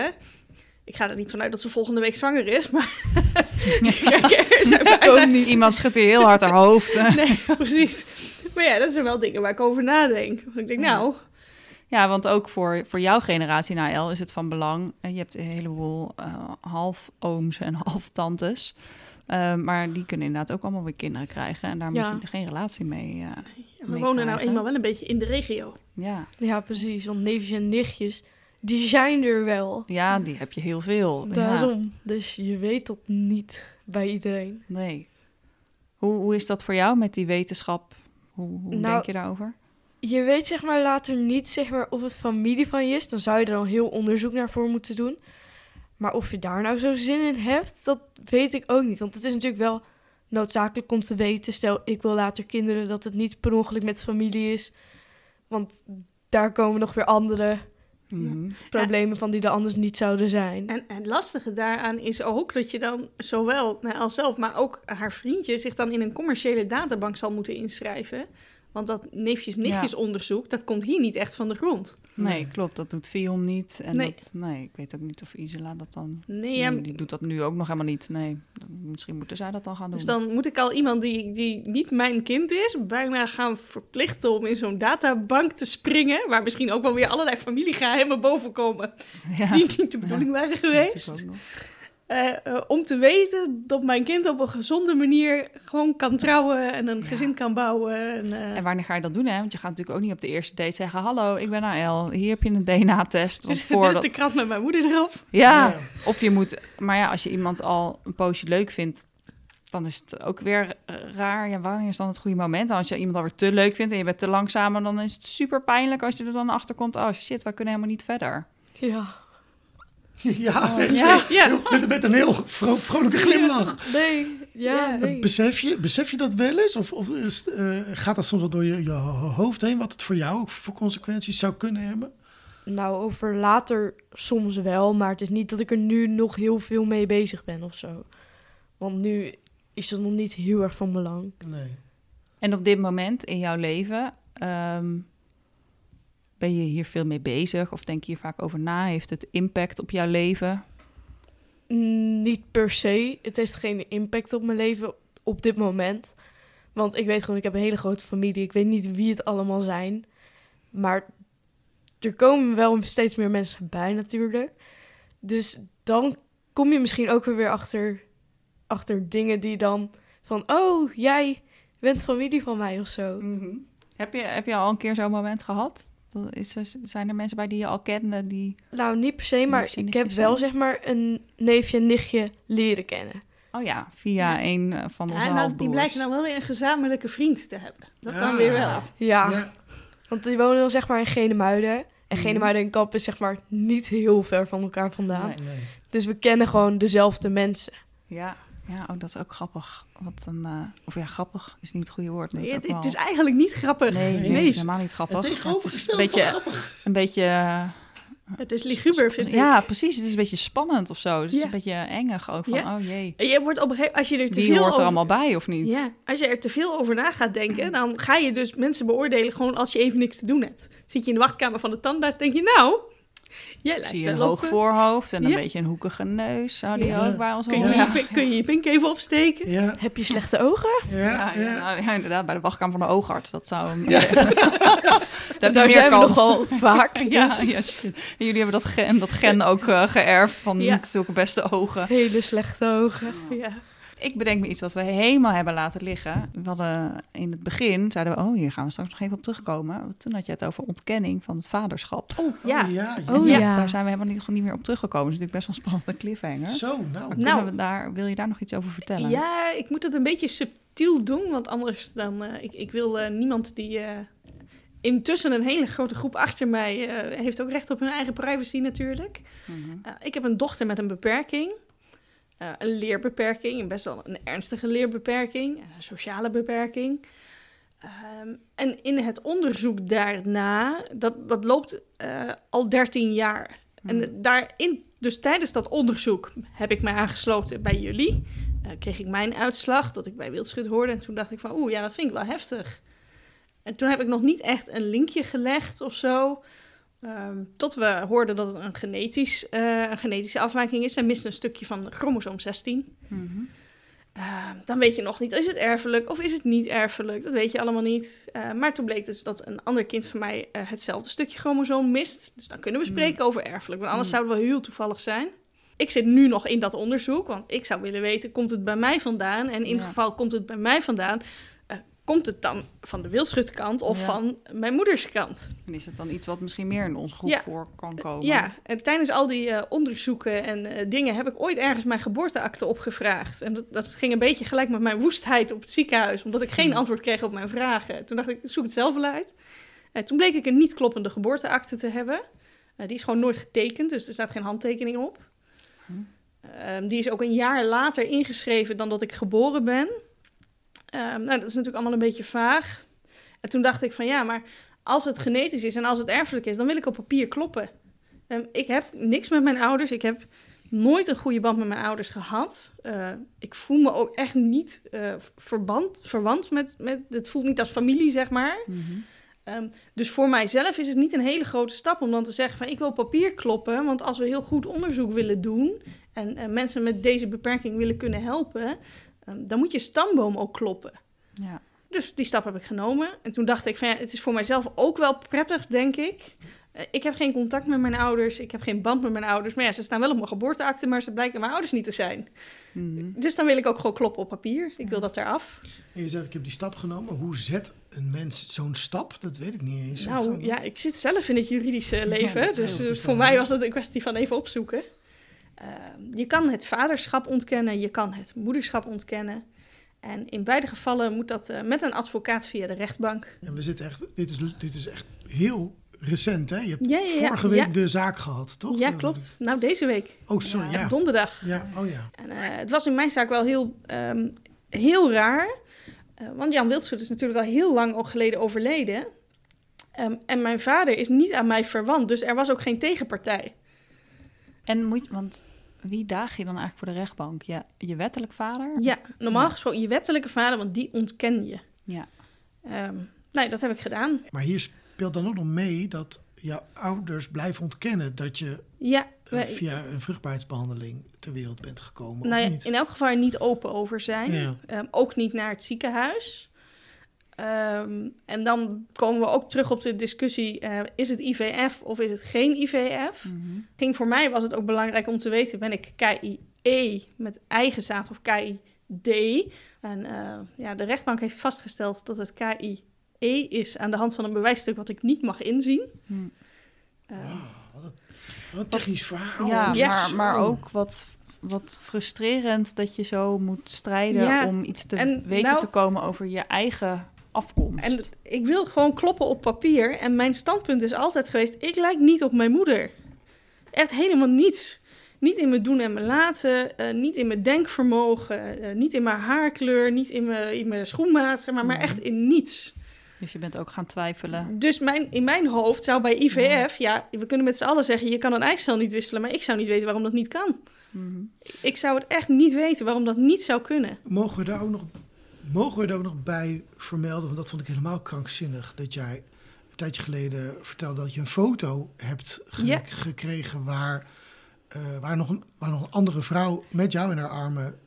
Ik ga er niet vanuit dat ze volgende week zwanger is, maar... Niet. Iemand schudt hier heel hard haar hoofd. Nee, precies. Maar ja, dat zijn wel dingen waar ik over nadenk. Ik denk, nou... Ja, want ook voor jouw generatie, Naëll, is het van belang. Je hebt een heleboel half-ooms en half-tantes. Maar die kunnen inderdaad ook allemaal weer kinderen krijgen. En daar moet je geen relatie mee We wonen krijgen. Nou eenmaal wel een beetje in de regio. Ja, precies. Want neefjes en nichtjes... Die zijn er wel. Ja, die heb je heel veel. Daarom. Ja. Dus je weet dat niet bij iedereen. Nee. Hoe is dat voor jou met die wetenschap? Hoe denk je daarover? Je weet later niet of het familie van je is. Dan zou je er al heel onderzoek naar voor moeten doen. Maar of je daar nou zo zin in hebt, dat weet ik ook niet. Want het is natuurlijk wel noodzakelijk om te weten. Stel, ik wil later kinderen, dat het niet per ongeluk met familie is. Want daar komen nog weer andere... Mm-hmm. Problemen van die er anders niet zouden zijn. En het lastige daaraan is ook dat je dan zowel als zelf, maar ook haar vriendje zich dan in een commerciële databank zal moeten inschrijven. Want dat neefjes-nichtjes onderzoek, dat komt hier niet echt van de grond. Nee, klopt. Dat doet Fiom niet. En ik weet ook niet of Isala dat dan... Nee, die doet dat nu ook nog helemaal niet. Nee, misschien moeten zij dat dan gaan doen. Dus dan moet ik al iemand die niet mijn kind is... bijna gaan verplichten om in zo'n databank te springen... waar misschien ook wel weer allerlei familiegeheimen boven komen... Ja. Die niet de bedoeling waren geweest. Om te weten dat mijn kind op een gezonde manier gewoon kan trouwen en een gezin kan bouwen. En wanneer ga je dat doen, hè? Want je gaat natuurlijk ook niet op de eerste date zeggen... Hallo, ik ben Naëll, hier heb je een DNA-test. Want dus de krant met mijn moeder erop. Ja, of je moet... Maar ja, als je iemand al een poosje leuk vindt, dan is het ook weer raar. Ja, wanneer is dan het goede moment? En als je iemand alweer te leuk vindt en je bent te langzaam... dan is het super pijnlijk als je er dan achter komt... Oh shit, wij kunnen helemaal niet verder. Ja. Ja, zegt ze. Ja. Met een heel vrolijke glimlach. Nee. Besef je dat wel eens? Of gaat dat soms wel door je hoofd heen... wat het voor jou ook voor consequenties zou kunnen hebben? Nou, over later soms wel... maar het is niet dat ik er nu nog heel veel mee bezig ben of zo. Want nu is dat nog niet heel erg van belang. Nee. En op dit moment in jouw leven... Ben je hier veel mee bezig of denk je hier vaak over na? Heeft het impact op jouw leven? Niet per se. Het heeft geen impact op mijn leven op dit moment. Want ik weet gewoon, ik heb een hele grote familie. Ik weet niet wie het allemaal zijn. Maar er komen wel steeds meer mensen bij natuurlijk. Dus dan kom je misschien ook weer achter dingen die dan van... Oh, jij bent familie van mij of zo. Mm-hmm. Heb je al een keer zo'n moment gehad? Zijn er mensen bij die je al kende? Nou, niet per se, maar ik heb wel een neefje en nichtje leren kennen. Oh ja, via een van onze halfbroers. Die blijken dan wel weer een gezamenlijke vriend te hebben. Dat dan weer wel. Ja, want die wonen dan in Genemuiden. En Genemuiden en Kamp is niet heel ver van elkaar vandaan. Nee. Dus we kennen gewoon dezelfde mensen. Ja, dat is ook grappig. Grappig is niet het goede woord. Nee, het is eigenlijk niet grappig. Nee, het is helemaal niet grappig. Het tegenovergestelde is grappig. Een beetje... Het is liguber, vind ik. Ja, precies. Het is een beetje spannend of zo. Het is een beetje engig ook. Van, oh jee. Je wordt op een gegeven moment... Als je er te veel hoort er allemaal bij, of niet? Ja. Als je er te veel over na gaat denken... dan ga je dus mensen beoordelen gewoon als je even niks te doen hebt. Zit je in de wachtkamer van de tandarts, denk je... Nou, jij lijkt zie je een hoog voorhoofd en een beetje een hoekige neus. Zou die ook bij ons horen? Kun je je pink even opsteken? Ja. Heb je slechte ogen? Ja, inderdaad. Bij de wachtkamer van de oogarts. Dat zou hem... Ja. Daar zijn we nogal vaak. En jullie hebben dat gen ook geërfd van niet zulke beste ogen. Hele slechte ogen. Ja. Ik bedenk me iets wat we helemaal hebben laten liggen. We hadden in het begin, zeiden we... hier gaan we straks nog even op terugkomen. Want toen had je het over ontkenning van het vaderschap. Daar zijn we helemaal niet meer op teruggekomen. Dat is natuurlijk best wel een spannende cliffhanger. Wil je daar nog iets over vertellen? Ja, ik moet het een beetje subtiel doen. Want anders dan... ik wil niemand die... Intussen een hele grote groep achter mij... heeft ook recht op hun eigen privacy natuurlijk. Mm-hmm. Ik heb een dochter met een beperking... een leerbeperking, en best wel een ernstige leerbeperking, een sociale beperking. En in het onderzoek daarna, dat loopt al 13 jaar. En daarin, dus tijdens dat onderzoek, heb ik mij aangesloten bij jullie. Kreeg ik mijn uitslag, dat ik bij Wildschut hoorde. En toen dacht ik van, dat vind ik wel heftig. En toen heb ik nog niet echt een linkje gelegd of zo... Tot we hoorden dat het een genetische afwijking is. Zij mist een stukje van chromosoom 16. Mm-hmm. Dan weet je nog niet, is het erfelijk of is het niet erfelijk? Dat weet je allemaal niet. Maar toen bleek dus dat een ander kind van mij hetzelfde stukje chromosoom mist. Dus dan kunnen we spreken over erfelijk. Want anders zou het wel heel toevallig zijn. Ik zit nu nog in dat onderzoek. Want ik zou willen weten, komt het bij mij vandaan? En in het geval komt het bij mij vandaan... Komt het dan van de Wildschutkant of van mijn moeders kant? En is het dan iets wat misschien meer in ons groep voor kan komen? Ja, en tijdens al die onderzoeken en dingen heb ik ooit ergens mijn geboorteakte opgevraagd. En dat ging een beetje gelijk met mijn woestheid op het ziekenhuis, omdat ik geen antwoord kreeg op mijn vragen. Toen dacht ik, zoek het zelf wel uit. Toen bleek ik een niet kloppende geboorteakte te hebben. Die is gewoon nooit getekend, dus er staat geen handtekening op. Die is ook een jaar later ingeschreven dan dat ik geboren ben. Nou, dat is natuurlijk allemaal een beetje vaag. En toen dacht ik van ja, maar als het genetisch is en als het erfelijk is... dan wil ik op papier kloppen. Ik heb niks met mijn ouders. Ik heb nooit een goede band met mijn ouders gehad. Ik voel me ook echt niet verwant met... Het voelt niet als familie, zeg maar. Mm-hmm. Dus voor mijzelf is het niet een hele grote stap om dan te zeggen van... ik wil papier kloppen, want als we heel goed onderzoek willen doen... en mensen met deze beperking willen kunnen helpen... Dan moet je stamboom ook kloppen. Ja. Dus die stap heb ik genomen. En toen dacht ik van ja, het is voor mijzelf ook wel prettig, denk ik. Ik heb geen contact met mijn ouders. Ik heb geen band met mijn ouders. Maar ja, ze staan wel op mijn geboorteakte, maar ze blijken mijn ouders niet te zijn. Mm-hmm. Dus dan wil ik ook gewoon kloppen op papier. Ik wil dat eraf. En je zegt, ik heb die stap genomen. Hoe zet een mens zo'n stap? Dat weet ik niet eens. Nou ja, ik zit zelf in het juridische leven. Ja, dus voor mij was dat een kwestie van even opzoeken. Je kan het vaderschap ontkennen, je kan het moederschap ontkennen. En in beide gevallen moet dat met een advocaat via de rechtbank. En we zitten echt, dit is echt heel recent, hè? Je hebt vorige week de zaak gehad, toch? Ja, klopt. Nou, deze week. Oh, sorry, ja. Donderdag. Ja, oh ja. En, het was in mijn zaak wel heel raar. Want Jan Wildschut is natuurlijk al heel lang geleden overleden. En mijn vader is niet aan mij verwant, dus er was ook geen tegenpartij. En want wie daag je dan eigenlijk voor de rechtbank? Je wettelijk vader? Ja, normaal gesproken je wettelijke vader, want die ontken je. Ja. Nee, dat heb ik gedaan. Maar hier speelt dan ook nog mee dat jouw ouders blijven ontkennen dat je via een vruchtbaarheidsbehandeling ter wereld bent gekomen. Nou ja, niet? In elk geval er niet open over zijn. Ja. Ook niet naar het ziekenhuis. En dan komen we ook terug op de discussie... is het IVF of is het geen IVF? Mm-hmm. Voor mij was het ook belangrijk om te weten... ben ik K.I.E. met eigen zaad of K.I.D. En de rechtbank heeft vastgesteld dat het K.I.E. is... aan de hand van een bewijsstuk wat ik niet mag inzien. Mm. Wat een technisch verhaal. Ja, maar ook wat frustrerend dat je zo moet strijden... om iets te te komen over je eigen... afkomst. En ik wil gewoon kloppen op papier. En mijn standpunt is altijd geweest... ik lijk niet op mijn moeder. Echt helemaal niets. Niet in mijn doen en mijn laten. Niet in mijn denkvermogen. Niet in mijn haarkleur. Niet in mijn schoenmaat. Maar echt in niets. Dus je bent ook gaan twijfelen. Dus in mijn hoofd zou bij IVF... we kunnen met z'n allen zeggen... je kan een eicel niet wisselen... maar ik zou niet weten waarom dat niet kan. Mm-hmm. Ik zou het echt niet weten waarom dat niet zou kunnen. Mogen we er ook nog bij vermelden, want dat vond ik helemaal krankzinnig... dat jij een tijdje geleden vertelde dat je een foto hebt gekregen... waar nog een andere vrouw met jou in haar armen...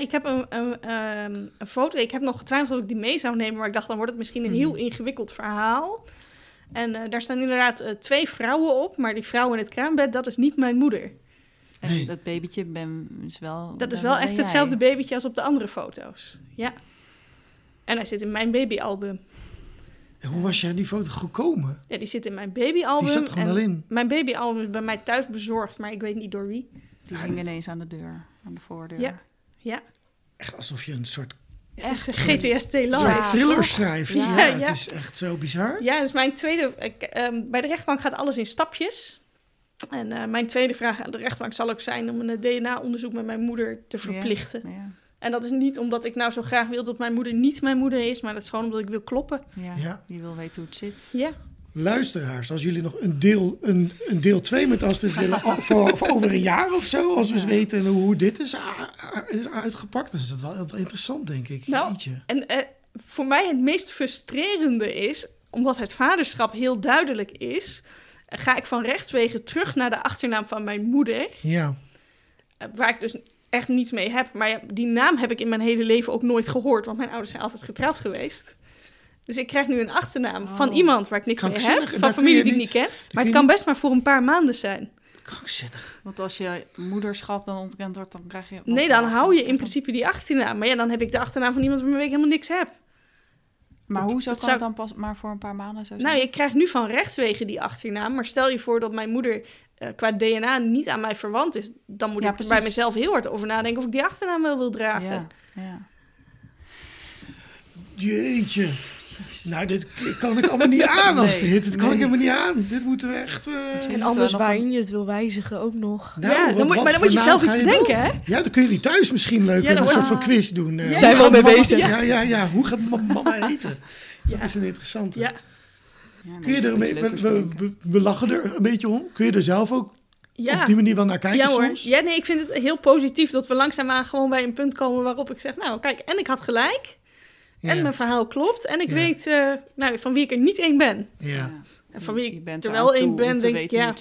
ik heb een foto. Ik heb nog getwijfeld of ik die mee zou nemen... maar ik dacht, dan wordt het misschien een heel ingewikkeld verhaal. En daar staan inderdaad 2 vrouwen op... maar die vrouw in het kraambed, dat is niet mijn moeder... Nee. Dat babytje is wel... Dat is wel echt hetzelfde babytje als op de andere foto's. Ja. En hij zit in mijn babyalbum. En hoe was jij die foto gekomen? Ja, die zit in mijn babyalbum. Die zat er gewoon al in. Mijn babyalbum is bij mij thuis bezorgd, maar ik weet niet door wie. Die hing ineens aan de deur, aan de voordeur. Ja. Ja. Echt alsof je een soort... Het is een GTS-thriller. Thriller schrijft. Ja. Ja, het is echt zo bizar. Ja, dus mijn tweede... bij de rechtbank gaat alles in stapjes... En mijn tweede vraag aan de rechtbank zal ook zijn... om een DNA-onderzoek met mijn moeder te verplichten. Ja, ja. En dat is niet omdat ik nou zo graag wil dat mijn moeder niet mijn moeder is... maar dat is gewoon omdat ik wil kloppen. Ja, ja. Die wil weten hoe het zit. Ja. Luisteraars, als jullie nog een deel 2 met Astrid willen... voor over een jaar of zo, als we eens weten hoe dit is uitgepakt... dan is dat wel interessant, denk ik. Nou, en voor mij het meest frustrerende is... omdat het vaderschap heel duidelijk is... ga ik van rechtswege terug naar de achternaam van mijn moeder. Ja. Waar ik dus echt niets mee heb. Maar ja, die naam heb ik in mijn hele leven ook nooit gehoord. Want mijn ouders zijn altijd getrouwd geweest. Dus ik krijg nu een achternaam van iemand waar ik niks mee heb. Van familie die ik niet ken. Maar het kan best maar voor een paar maanden zijn. Krankzinnig. Want als je moederschap dan ontkend wordt, dan krijg je... Nee, dan hou je in principe die achternaam. Maar ja, dan heb ik de achternaam van iemand waarmee ik helemaal niks heb. Maar hoe zou dat dan pas maar voor een paar maanden zo zijn? Nou, ik krijg nu van rechtswege die achternaam. Maar stel je voor dat mijn moeder qua DNA niet aan mij verwant is. Dan moet ik er bij mezelf heel hard over nadenken of ik die achternaam wel wil dragen. Ja. Jeetje. Nou, dit kan ik allemaal niet aan, Astrid. Nee, dit kan ik helemaal niet aan. Dit moeten we echt... En anders waarin je het wil wijzigen ook nog. Nou, ja, dan moet je zelf iets bedenken, hè? Ja, dan kun jullie thuis misschien leuk een soort van quiz doen. Zijn we al mee bezig. Ja. Hoe gaat mama eten? Dat is een interessante. Ja. Ja, nee, kun je er we lachen er een beetje om. Kun je er zelf ook op die manier wel naar kijken soms? Ja, nee, ik vind het heel positief dat we langzaamaan gewoon bij een punt komen waarop ik zeg... Nou, kijk, en ik had gelijk... Ja. En mijn verhaal klopt. En ik weet van wie ik er niet één ben. Ja. En van wie ik er wel één ben, denk ik. Ja.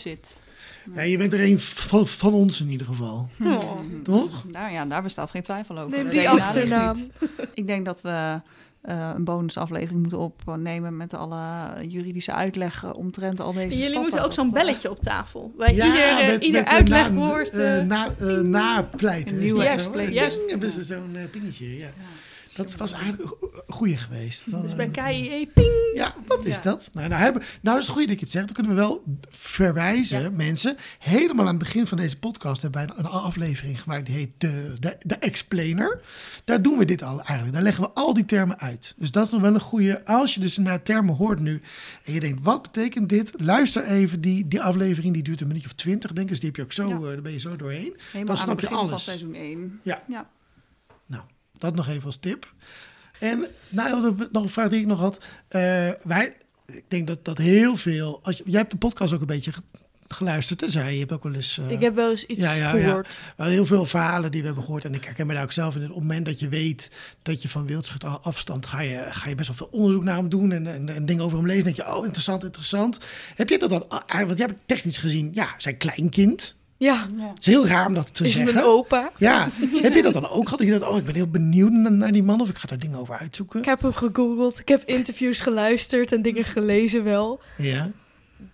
Ja, je bent er één van ons in ieder geval. Oh. Toch? Nou ja, daar bestaat geen twijfel over. Nee, die achternaam. Ik denk dat we een bonusaflevering moeten opnemen met alle juridische uitleg omtrent al deze stappen. Jullie moeten ook zo'n belletje op tafel. Bij ieder uitlegwoord. Napleiten. Juist. Hebben ze zo'n pingetje, ja. Dat was eigenlijk een goeie geweest. Dus bij K.I.E. ping! Ja, wat is dat? Nou is het goede dat je het zegt. Dan kunnen we wel verwijzen, mensen. Helemaal aan het begin van deze podcast hebben wij een aflevering gemaakt. Die heet de Explainer. Daar doen we dit al eigenlijk. Daar leggen we al die termen uit. Dus dat is nog wel een goede. Als je dus naar termen hoort nu en je denkt, wat betekent dit? Luister even, die aflevering die duurt een minuutje of 20, denk ik. Dus die heb je ook zo, daar ben je zo doorheen. Helemaal dan snap je alles. Van seizoen 1. Ja. Nou. Dat nog even als tip. En nou, nog een vraag die ik nog had. Ik denk dat heel veel... Jij hebt de podcast ook een beetje geluisterd, hè? Je hebt ook wel eens... ik heb wel eens iets gehoord. Ja. Heel veel verhalen die we hebben gehoord. En ik herken me daar ook zelf in. Op het moment dat je weet dat je van Wildschut afstand... ga je best wel veel onderzoek naar hem doen... en dingen over hem lezen. Dan denk je, interessant. Heb jij dat dan... Want jij hebt technisch gezien, zijn kleinkind... Ja. Het is heel raar om dat te zeggen. Mijn opa. Ja. Heb je dat dan ook gehad? Dat je dacht, ik ben heel benieuwd naar die man of ik ga daar dingen over uitzoeken? Ik heb hem gegoogeld. Ik heb interviews geluisterd en dingen gelezen wel. Ja.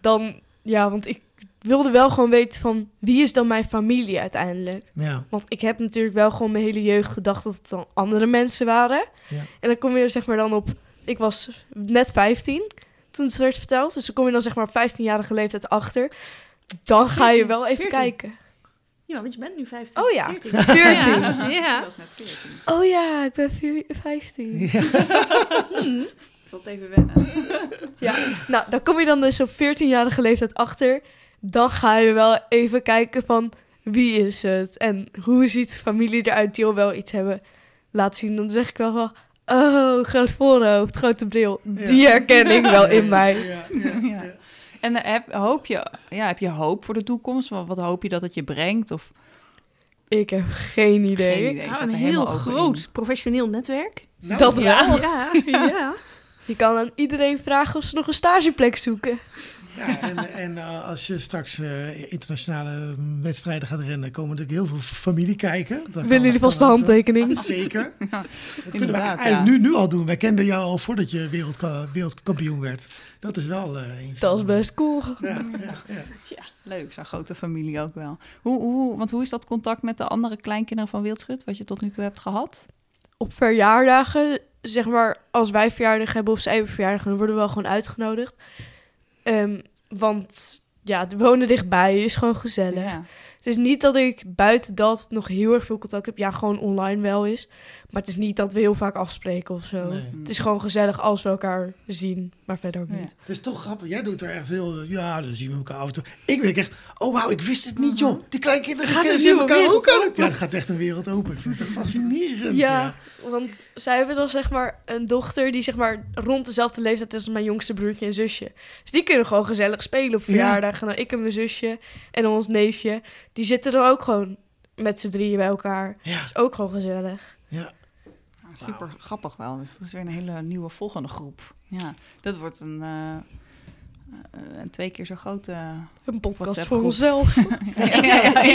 Dan, want ik wilde wel gewoon weten van wie is dan mijn familie uiteindelijk? Ja. Want ik heb natuurlijk wel gewoon mijn hele jeugd gedacht dat het dan andere mensen waren. Ja. En dan kom je er zeg maar dan op, ik was net 15 toen het werd verteld. Dus dan kom je dan zeg maar 15-jarige leeftijd achter... Dan ga je wel even 14. Kijken. Ja, want je bent nu 15. Oh ja, 14. 14. Ja. Ik was net 14. Oh ja, ik ben 15. Ja. Ik zal het even wennen. Ja, nou, dan kom je dan dus op 14-jarige leeftijd achter. Dan ga je wel even kijken van wie is het? En hoe ziet familie eruit die al wel iets hebben laten zien? Dan zeg ik wel van... Oh, groot voorhoofd, grote bril. Ja. Die herken ik wel in mij. Ja. En heb je hoop voor de toekomst? Wat hoop je dat het je brengt? Of... Ik heb geen idee. Ik een heel groot professioneel netwerk. Nou, dat wel. Ja. Je kan aan iedereen vragen of ze nog een stageplek zoeken. Ja, en als je straks internationale wedstrijden gaat rennen... komen natuurlijk heel veel familie kijken. Willen jullie vast de handtekening? Zeker. Ja, dat kunnen we eigenlijk nu al doen. Wij kenden jou al voordat je wereldkampioen werd. Dat is wel eens. Dat is best cool. Ja, leuk, zo'n grote familie ook wel. Want hoe is dat contact met de andere kleinkinderen van Wildschut... wat je tot nu toe hebt gehad? Op verjaardagen, zeg maar, als wij verjaardag hebben... of zij hebben verjaardag, dan worden we wel gewoon uitgenodigd... want ja, wonen dichtbij is gewoon gezellig. Ja. Het is niet dat ik buiten dat nog heel erg veel contact heb. Ja, gewoon online wel is. Maar het is niet dat we heel vaak afspreken of zo. Nee. Het is gewoon gezellig als we elkaar zien, maar verder ook niet. Het is toch grappig. Jij doet er echt heel... Ja, dan zien we elkaar af en toe. Ik denk echt... Oh, wauw, ik wist het niet, joh. Die kleinkinderen zien elkaar. Hoe kan het? Ja, het gaat echt een wereld open. Ik vind het fascinerend. Ja, want zij hebben dan zeg maar een dochter... die zeg maar rond dezelfde leeftijd is als mijn jongste broertje en zusje. Dus die kunnen gewoon gezellig spelen op verjaardagen. Nou, ik en mijn zusje en ons neefje... Die zitten er ook gewoon met z'n drieën bij elkaar. Ja. Dat is ook gewoon gezellig. Ja. Nou, super grappig wel. Dat is weer een hele nieuwe volgende groep. Ja, dat wordt een 2 keer zo groot. Een podcast voor onszelf. Ik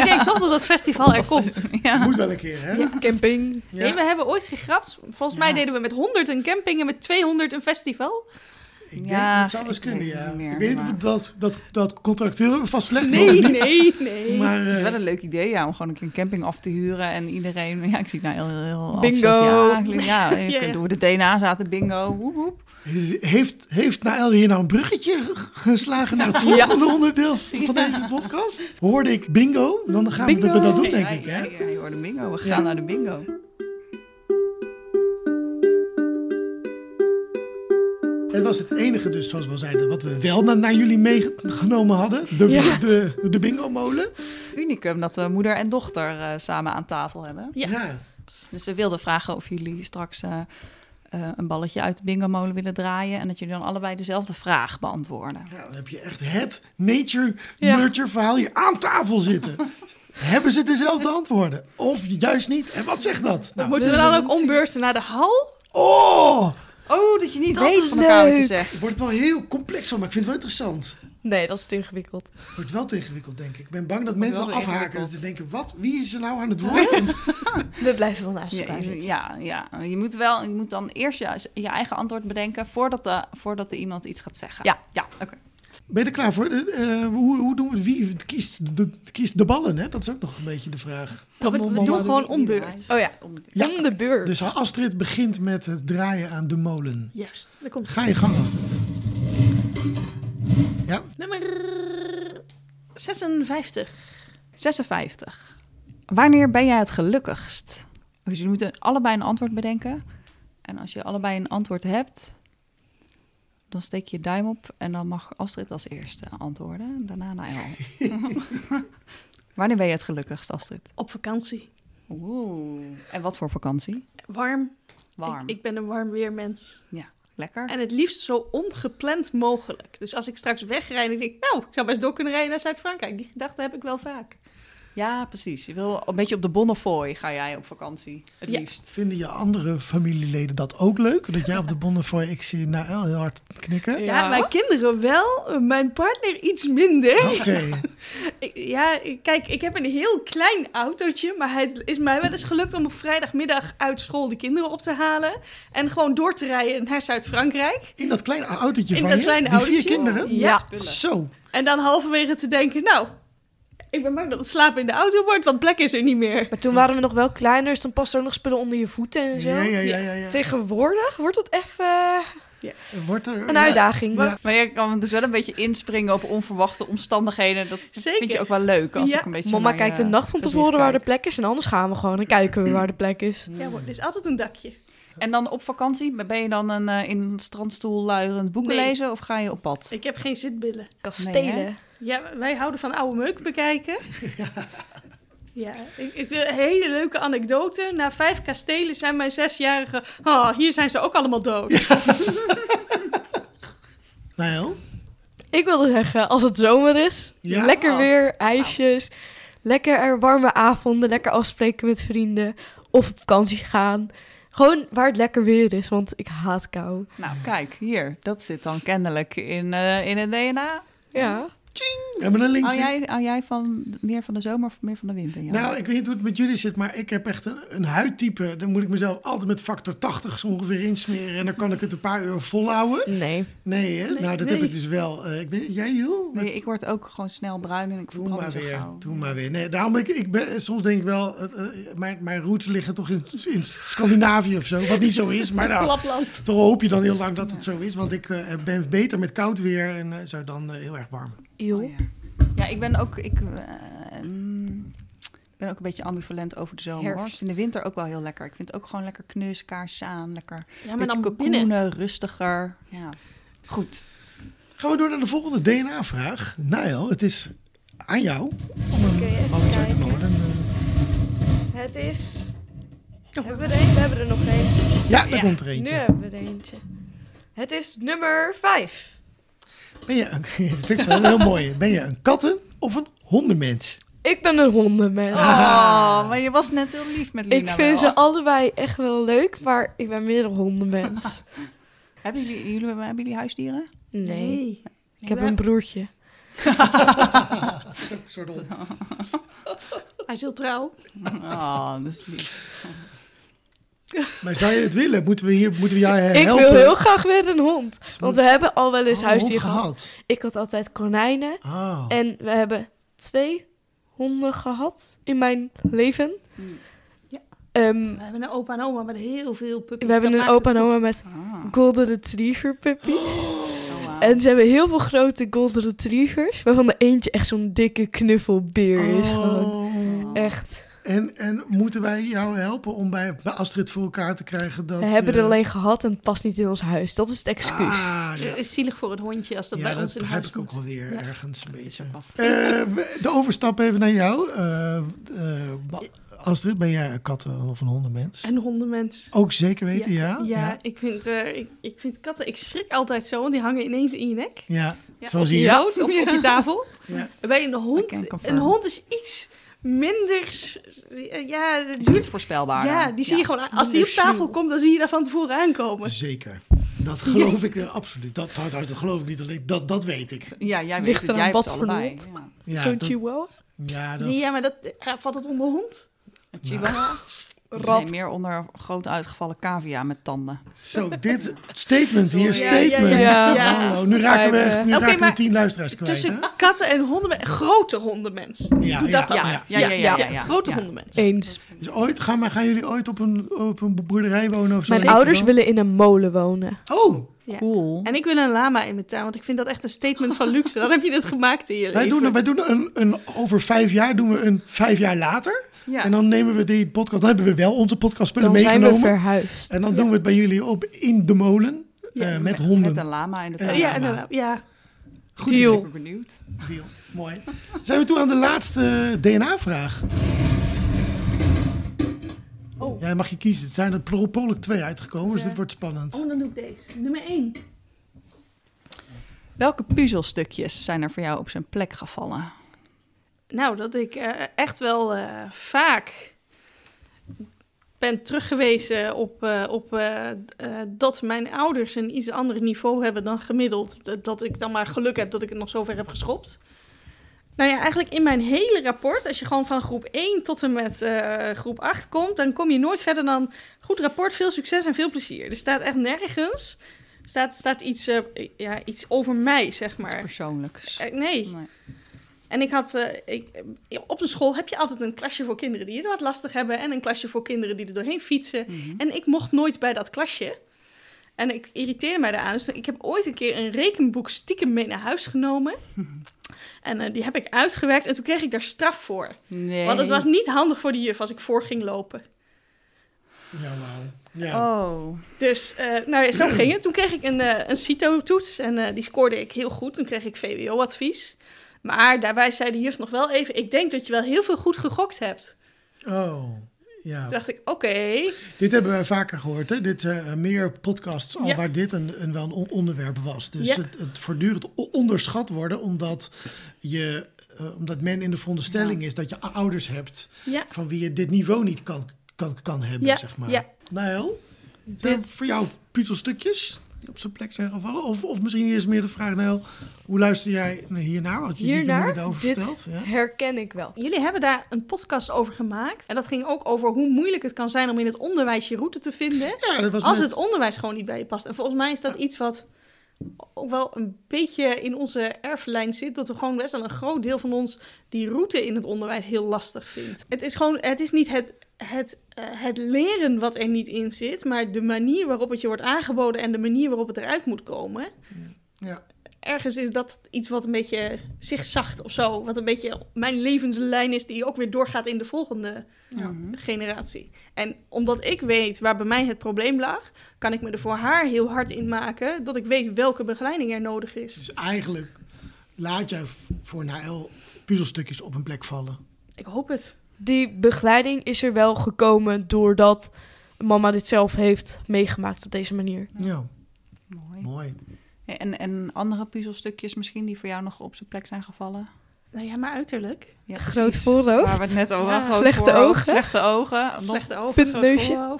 denk toch dat het festival er komt. Ja. Moet wel een keer, hè? Ja. Camping. Ja. Nee, we hebben ooit gegrapt. Volgens mij deden we met 100 een camping en met 200 een festival. Ik denk dat het anders kunnen, Ik weet niet of dat contractueel vastgelegd wordt. Nee. Maar het is wel een leuk idee, om gewoon een keer een camping af te huren. En iedereen, ik zie het nou heel bingo. Door de DNA Zaten bingo, woep woep. Heeft Naëll hier nou een bruggetje geslagen naar het volgende onderdeel van deze podcast? Hoorde ik bingo? Dan gaan we dat doen, denk ik. Hè? Ja, je hoorde bingo. We gaan naar de bingo. Het was het enige, dus zoals we al zeiden, wat we wel naar jullie meegenomen hadden. De bingo-molen. Unicum dat we moeder en dochter samen aan tafel hebben. Ja. Dus we wilden vragen of jullie straks een balletje uit de bingo-molen willen draaien. En dat jullie dan allebei dezelfde vraag beantwoorden. Ja, dan heb je echt het nature-nurture verhaal hier aan tafel zitten. Hebben ze dezelfde antwoorden? Of juist niet? En wat zegt dat? Nou, moeten we dan ook ombeurten naar de hal? Oh, dat je niet weet van elkaar wat je zegt. Het wordt wel heel complex van, maar ik vind het wel interessant. Nee, dat is te ingewikkeld. Het wordt wel te ingewikkeld, denk ik. Ik ben bang dat mensen al afhaken. Dat ze denken, wie is er nou aan het woord? We blijven wel naast elkaar zitten. Ja. Je moet dan eerst je eigen antwoord bedenken voordat er iemand iets gaat zeggen. Ja, oké. Ben je er klaar voor? Hoe doen we? Wie kiest de ballen? Hè? Dat is ook nog een beetje de vraag. We doen gewoon om beurt. Om de beurt. Dus Astrid begint met het draaien aan de molen. Juist. Daar komt Ga je gang, Astrid. Ja. Nummer 56. Wanneer ben jij het gelukkigst? Dus jullie moeten allebei een antwoord bedenken. En als je allebei een antwoord hebt, dan steek je duim op en dan mag Astrid als eerste antwoorden. Daarna Naëll. Wanneer ben je het gelukkigst, Astrid? Op vakantie. Oeh. En wat voor vakantie? Warm. Ik ben een warm weermens. Ja, lekker. En het liefst zo ongepland mogelijk. Dus als ik straks wegrijd en denk ik, ik zou best door kunnen rijden naar Zuid-Frankrijk. Die gedachte heb ik wel vaak. Ja, precies. Je wil een beetje op de Bonnefoy ga jij op vakantie, het liefst. Vinden je andere familieleden dat ook leuk? Dat jij op de Bonnefoy, ik zie Naëll heel hard knikken. Ja, mijn kinderen wel. Mijn partner iets minder. Oké. Ja, kijk, ik heb een heel klein autootje. Maar het is mij wel eens gelukt om op vrijdagmiddag uit school de kinderen op te halen. En gewoon door te rijden naar Zuid-Frankrijk. In dat kleine autootje van die 4 kinderen? Oh, ja. Zo. En dan halverwege te denken, ik ben bang dat het slapen in de auto wordt, want plek is er niet meer. Maar toen waren we nog wel kleiner, dus dan past er ook nog spullen onder je voeten en zo. Ja. Tegenwoordig wordt dat even een uitdaging. Ja. Maar je kan dus wel een beetje inspringen op onverwachte omstandigheden. Dat vind je ook wel leuk. Als ik een beetje mama kijkt de nacht van tevoren waar de plek is en anders gaan we gewoon en kijken we waar de plek is. Ja, er is altijd een dakje. En dan op vakantie, ben je dan in een strandstoel luierend boeken lezen of ga je op pad? Ik heb geen zitbillen. Kastelen. Nee, ja, wij houden van oude meuk bekijken. Ja, ik wil een hele leuke anekdote. Na 5 kastelen zijn mijn 6-jarige... hier zijn ze ook allemaal dood. Ja. Nou, ik wilde zeggen, als het zomer is, lekker weer, ijsjes. Nou. Lekker warme avonden, lekker afspreken met vrienden. Of op vakantie gaan. Gewoon waar het lekker weer is, want ik haat kou. Nou, kijk, hier. Dat zit dan kennelijk in het DNA. Ja. We hebben een linkje. Hou jij van meer van de zomer of meer van de winter? Ja. Nou, ik weet niet hoe het met jullie zit, maar ik heb echt een huidtype. Dan moet ik mezelf altijd met factor 80 zo ongeveer insmeren. En dan kan ik het een paar uur volhouden. Nee, hè? Nee, heb ik dus wel. Jij, Jules? Nee, ik word ook gewoon snel bruin en ik voel me zo gauw. Doe maar weer. Nee, daarom ik ben, soms denk ik wel, mijn roots liggen toch in Scandinavië of zo. Wat niet zo is, maar nou, Lapland. Toch hoop je dan heel lang dat het zo is. Want ik ben beter met koud weer en zo dan heel erg warm. Ja, ik ben ook een beetje ambivalent over de zomer. Het is in de winter ook wel heel lekker. Ik vind het ook gewoon lekker knus, kaarsjes aan, lekker. Ja, maar dan cocoonen, rustiger. Ja. Goed. Gaan we door naar de volgende DNA-vraag. Naëll, het is aan jou. Alles uit de noorden. Het is... We hebben er nog één. Ja, daar komt er eentje. Nu hebben we er eentje. Het is nummer 5. Dat vind ik wel heel mooi. Ben je een katten- of een hondenmens? Ik ben een hondenmens. Oh, maar je was net heel lief met Lina. Ik vind ze allebei echt wel leuk, maar ik ben meer een hondenmens. Hebben jullie huisdieren? Nee. Ik heb een broertje. Soort hond. Hij is heel trouw. Oh, dat is lief. Maar zou je het willen? Moeten we jou helpen? Ik wil heel graag weer een hond. Want we hebben al wel eens huisdieren gehad. Ik had altijd konijnen. Oh. En we hebben 2 honden gehad in mijn leven. Ja. We hebben een opa en oma met heel veel puppies. We hebben een opa en oma met golden retriever puppies. Oh, wow. En ze hebben heel veel grote golden retrievers. Waarvan de eentje echt zo'n dikke knuffelbeer is. Gewoon echt... En moeten wij jou helpen om bij Astrid voor elkaar te krijgen dat... We hebben er alleen gehad en het past niet in ons huis. Dat is het excuus. Het is zielig voor het hondje als dat bij ons in huis moet. Ja, dat begrijp ik ook alweer ergens een beetje. De overstap even naar jou. Astrid, ben jij een katten- of een hondenmens? Een hondenmens. Ook zeker weten, ja? Ja. Ik vind katten... Ik schrik altijd zo, want die hangen ineens in je nek. Ja, zoals hier. Zout of op je tafel. Ja. Bij een hond... Een hond is iets... minder... Ja, is niet voorspelbaar. Ja, die zie je gewoon... Als die op tafel komt, dan zie je daar van tevoren aankomen. Zeker. Dat geloof ik absoluut. Dat geloof ik niet alleen. Dat weet ik. Ja, jij weet het. Jij hebt het allebei. Ja. Zo'n chihuahua? Ja, maar dat valt het onder hond? Een chihuahua? Nou. Nee, meer onder groot uitgevallen cavia met tanden. Zo, dit... Statement hier, statement. Ja. Hallo, nu raken we echt 10 luisteraars kwijt. Tussen katten en honden, grote hondenmens. Ja. Grote hondenmens. Eens. Dus ooit, gaan jullie ooit op een boerderij wonen of zo? Mijn ouders willen in een molen wonen. Oh, cool. En ik wil een lama in mijn tuin, want ik vind dat echt een statement van luxe. Dan heb je dit gemaakt in je leven. Over 5 jaar doen we een 5 jaar later... Ja. En dan nemen we die podcast. Dan hebben we wel onze podcastspullen meegenomen. Dan zijn we verhuisd. En dan doen we het bij jullie op in de molen. Ja, met honden. Met een lama in de tuin. Ja, ja. Goed, deal. Ik ben benieuwd. Deal. Mooi. Zijn we toe aan de laatste DNA-vraag. Oh. Ja, mag je kiezen. Het zijn er per 2 uitgekomen, dus dit wordt spannend. Oh, dan doe ik deze. Nummer 1. Welke puzzelstukjes zijn er voor jou op zijn plek gevallen? Nou, dat ik echt wel vaak ben teruggewezen op dat mijn ouders een iets ander niveau hebben dan gemiddeld. Dat ik dan maar geluk heb dat ik het nog zover heb geschopt. Nou ja, eigenlijk in mijn hele rapport, als je gewoon van groep 1 tot en met groep 8 komt... dan kom je nooit verder dan goed rapport, veel succes en veel plezier. Er staat echt nergens staat iets over mij, zeg maar. Iets persoonlijks. Nee. En ik had, op de school heb je altijd een klasje voor kinderen die het wat lastig hebben... en een klasje voor kinderen die er doorheen fietsen. Mm-hmm. En ik mocht nooit bij dat klasje. En ik irriteerde mij daaraan. Dus ik heb ooit een keer een rekenboek stiekem mee naar huis genomen. Mm-hmm. En die heb ik uitgewerkt en toen kreeg ik daar straf voor. Nee. Want het was niet handig voor de juf als ik voor ging lopen. Ja, wauw. Ja. Oh. Dus, zo ging het. Toen kreeg ik een CITO-toets en die scoorde ik heel goed. Toen kreeg ik VWO-advies. Maar daarbij zei de juf nog wel even... ik denk dat je wel heel veel goed gegokt hebt. Oh, ja. Toen dacht ik, oké. Dit hebben wij vaker gehoord, hè? Dit meer podcasts al waar dit wel een onderwerp was. Dus het voortdurend onderschat worden... omdat men in de veronderstelling is dat je ouders hebt... van wie je dit niveau niet kan hebben, zeg maar. Ja. Naëll, voor jou puzzelstukjes... die op zijn plek zijn gevallen? Of misschien is meer de vraag, Naëll, hoe luister jij hiernaar? Wat jullie erover vertelt? Ja? Herken ik wel. Jullie hebben daar een podcast over gemaakt. En dat ging ook over hoe moeilijk het kan zijn om in het onderwijs je route te vinden. Ja, dat was als het onderwijs gewoon niet bij je past. En volgens mij is dat iets wat ook wel een beetje in onze erflijn zit. Dat er gewoon best wel een groot deel van ons die route in het onderwijs heel lastig vindt. Het is niet het leren wat er niet in zit, maar de manier waarop het je wordt aangeboden en de manier waarop het eruit moet komen. Ja. Ergens is dat iets wat een beetje zich zacht of zo. Wat een beetje mijn levenslijn is die ook weer doorgaat in de volgende generatie. En omdat ik weet waar bij mij het probleem lag, kan ik me er voor haar heel hard in maken dat ik weet welke begeleiding er nodig is. Dus eigenlijk laat jij voor Naëll puzzelstukjes op een plek vallen. Ik hoop het. Die begeleiding is er wel gekomen doordat mama dit zelf heeft meegemaakt op deze manier. Ja, mooi. En andere puzzelstukjes misschien die voor jou nog op zijn plek zijn gevallen? Nou ja, maar uiterlijk. Ja, groot voorhoofd. Waar we het net over hadden. Slechte ogen. Slechte ogen. Slechte ogen. Puntneusje.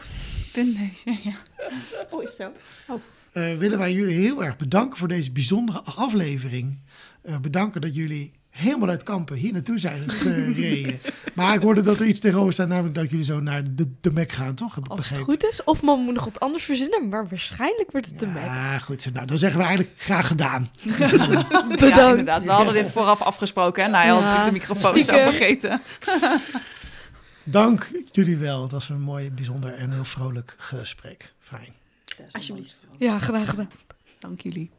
Puntneusje, ja. Oh, is dat? Oh. willen wij jullie heel erg bedanken voor deze bijzondere aflevering. Bedanken dat jullie helemaal uit Kampen hier naartoe zijn gereden. Maar ik hoorde dat er iets tegenover staat, namelijk dat jullie zo naar de Mac gaan, toch? Heb ik als het goed is, of man moet nog wat anders verzinnen, maar waarschijnlijk wordt het de Mac. Ja, goed. Nou, dan zeggen we eigenlijk graag gedaan. Bedankt. Ja, inderdaad. We hadden dit vooraf afgesproken, hè? Nou, ja, had ik de microfoon is al vergeten. Dank jullie wel. Het was een mooi, bijzonder en heel vrolijk gesprek. Fijn. Alsjeblieft. Ja, graag gedaan. Dank jullie.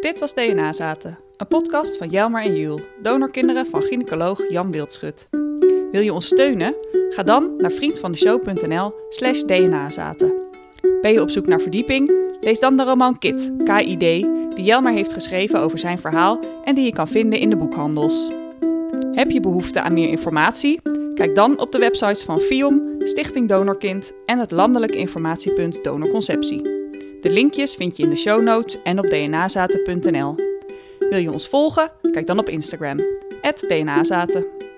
Dit was DNA Zaten, een podcast van Jelmer en Jules, donorkinderen van gynaecoloog Jan Wildschut. Wil je ons steunen? Ga dan naar vriendvandeshow.nl/DNA Zaten. Ben je op zoek naar verdieping? Lees dan de roman Kit, K.I.E., die Jelmer heeft geschreven over zijn verhaal en die je kan vinden in de boekhandels. Heb je behoefte aan meer informatie? Kijk dan op de websites van Fiom, Stichting Donorkind en het landelijk informatiepunt Donorconceptie. De linkjes vind je in de show notes en op dnazaten.nl. Wil je ons volgen? Kijk dan op Instagram, @dnazaten.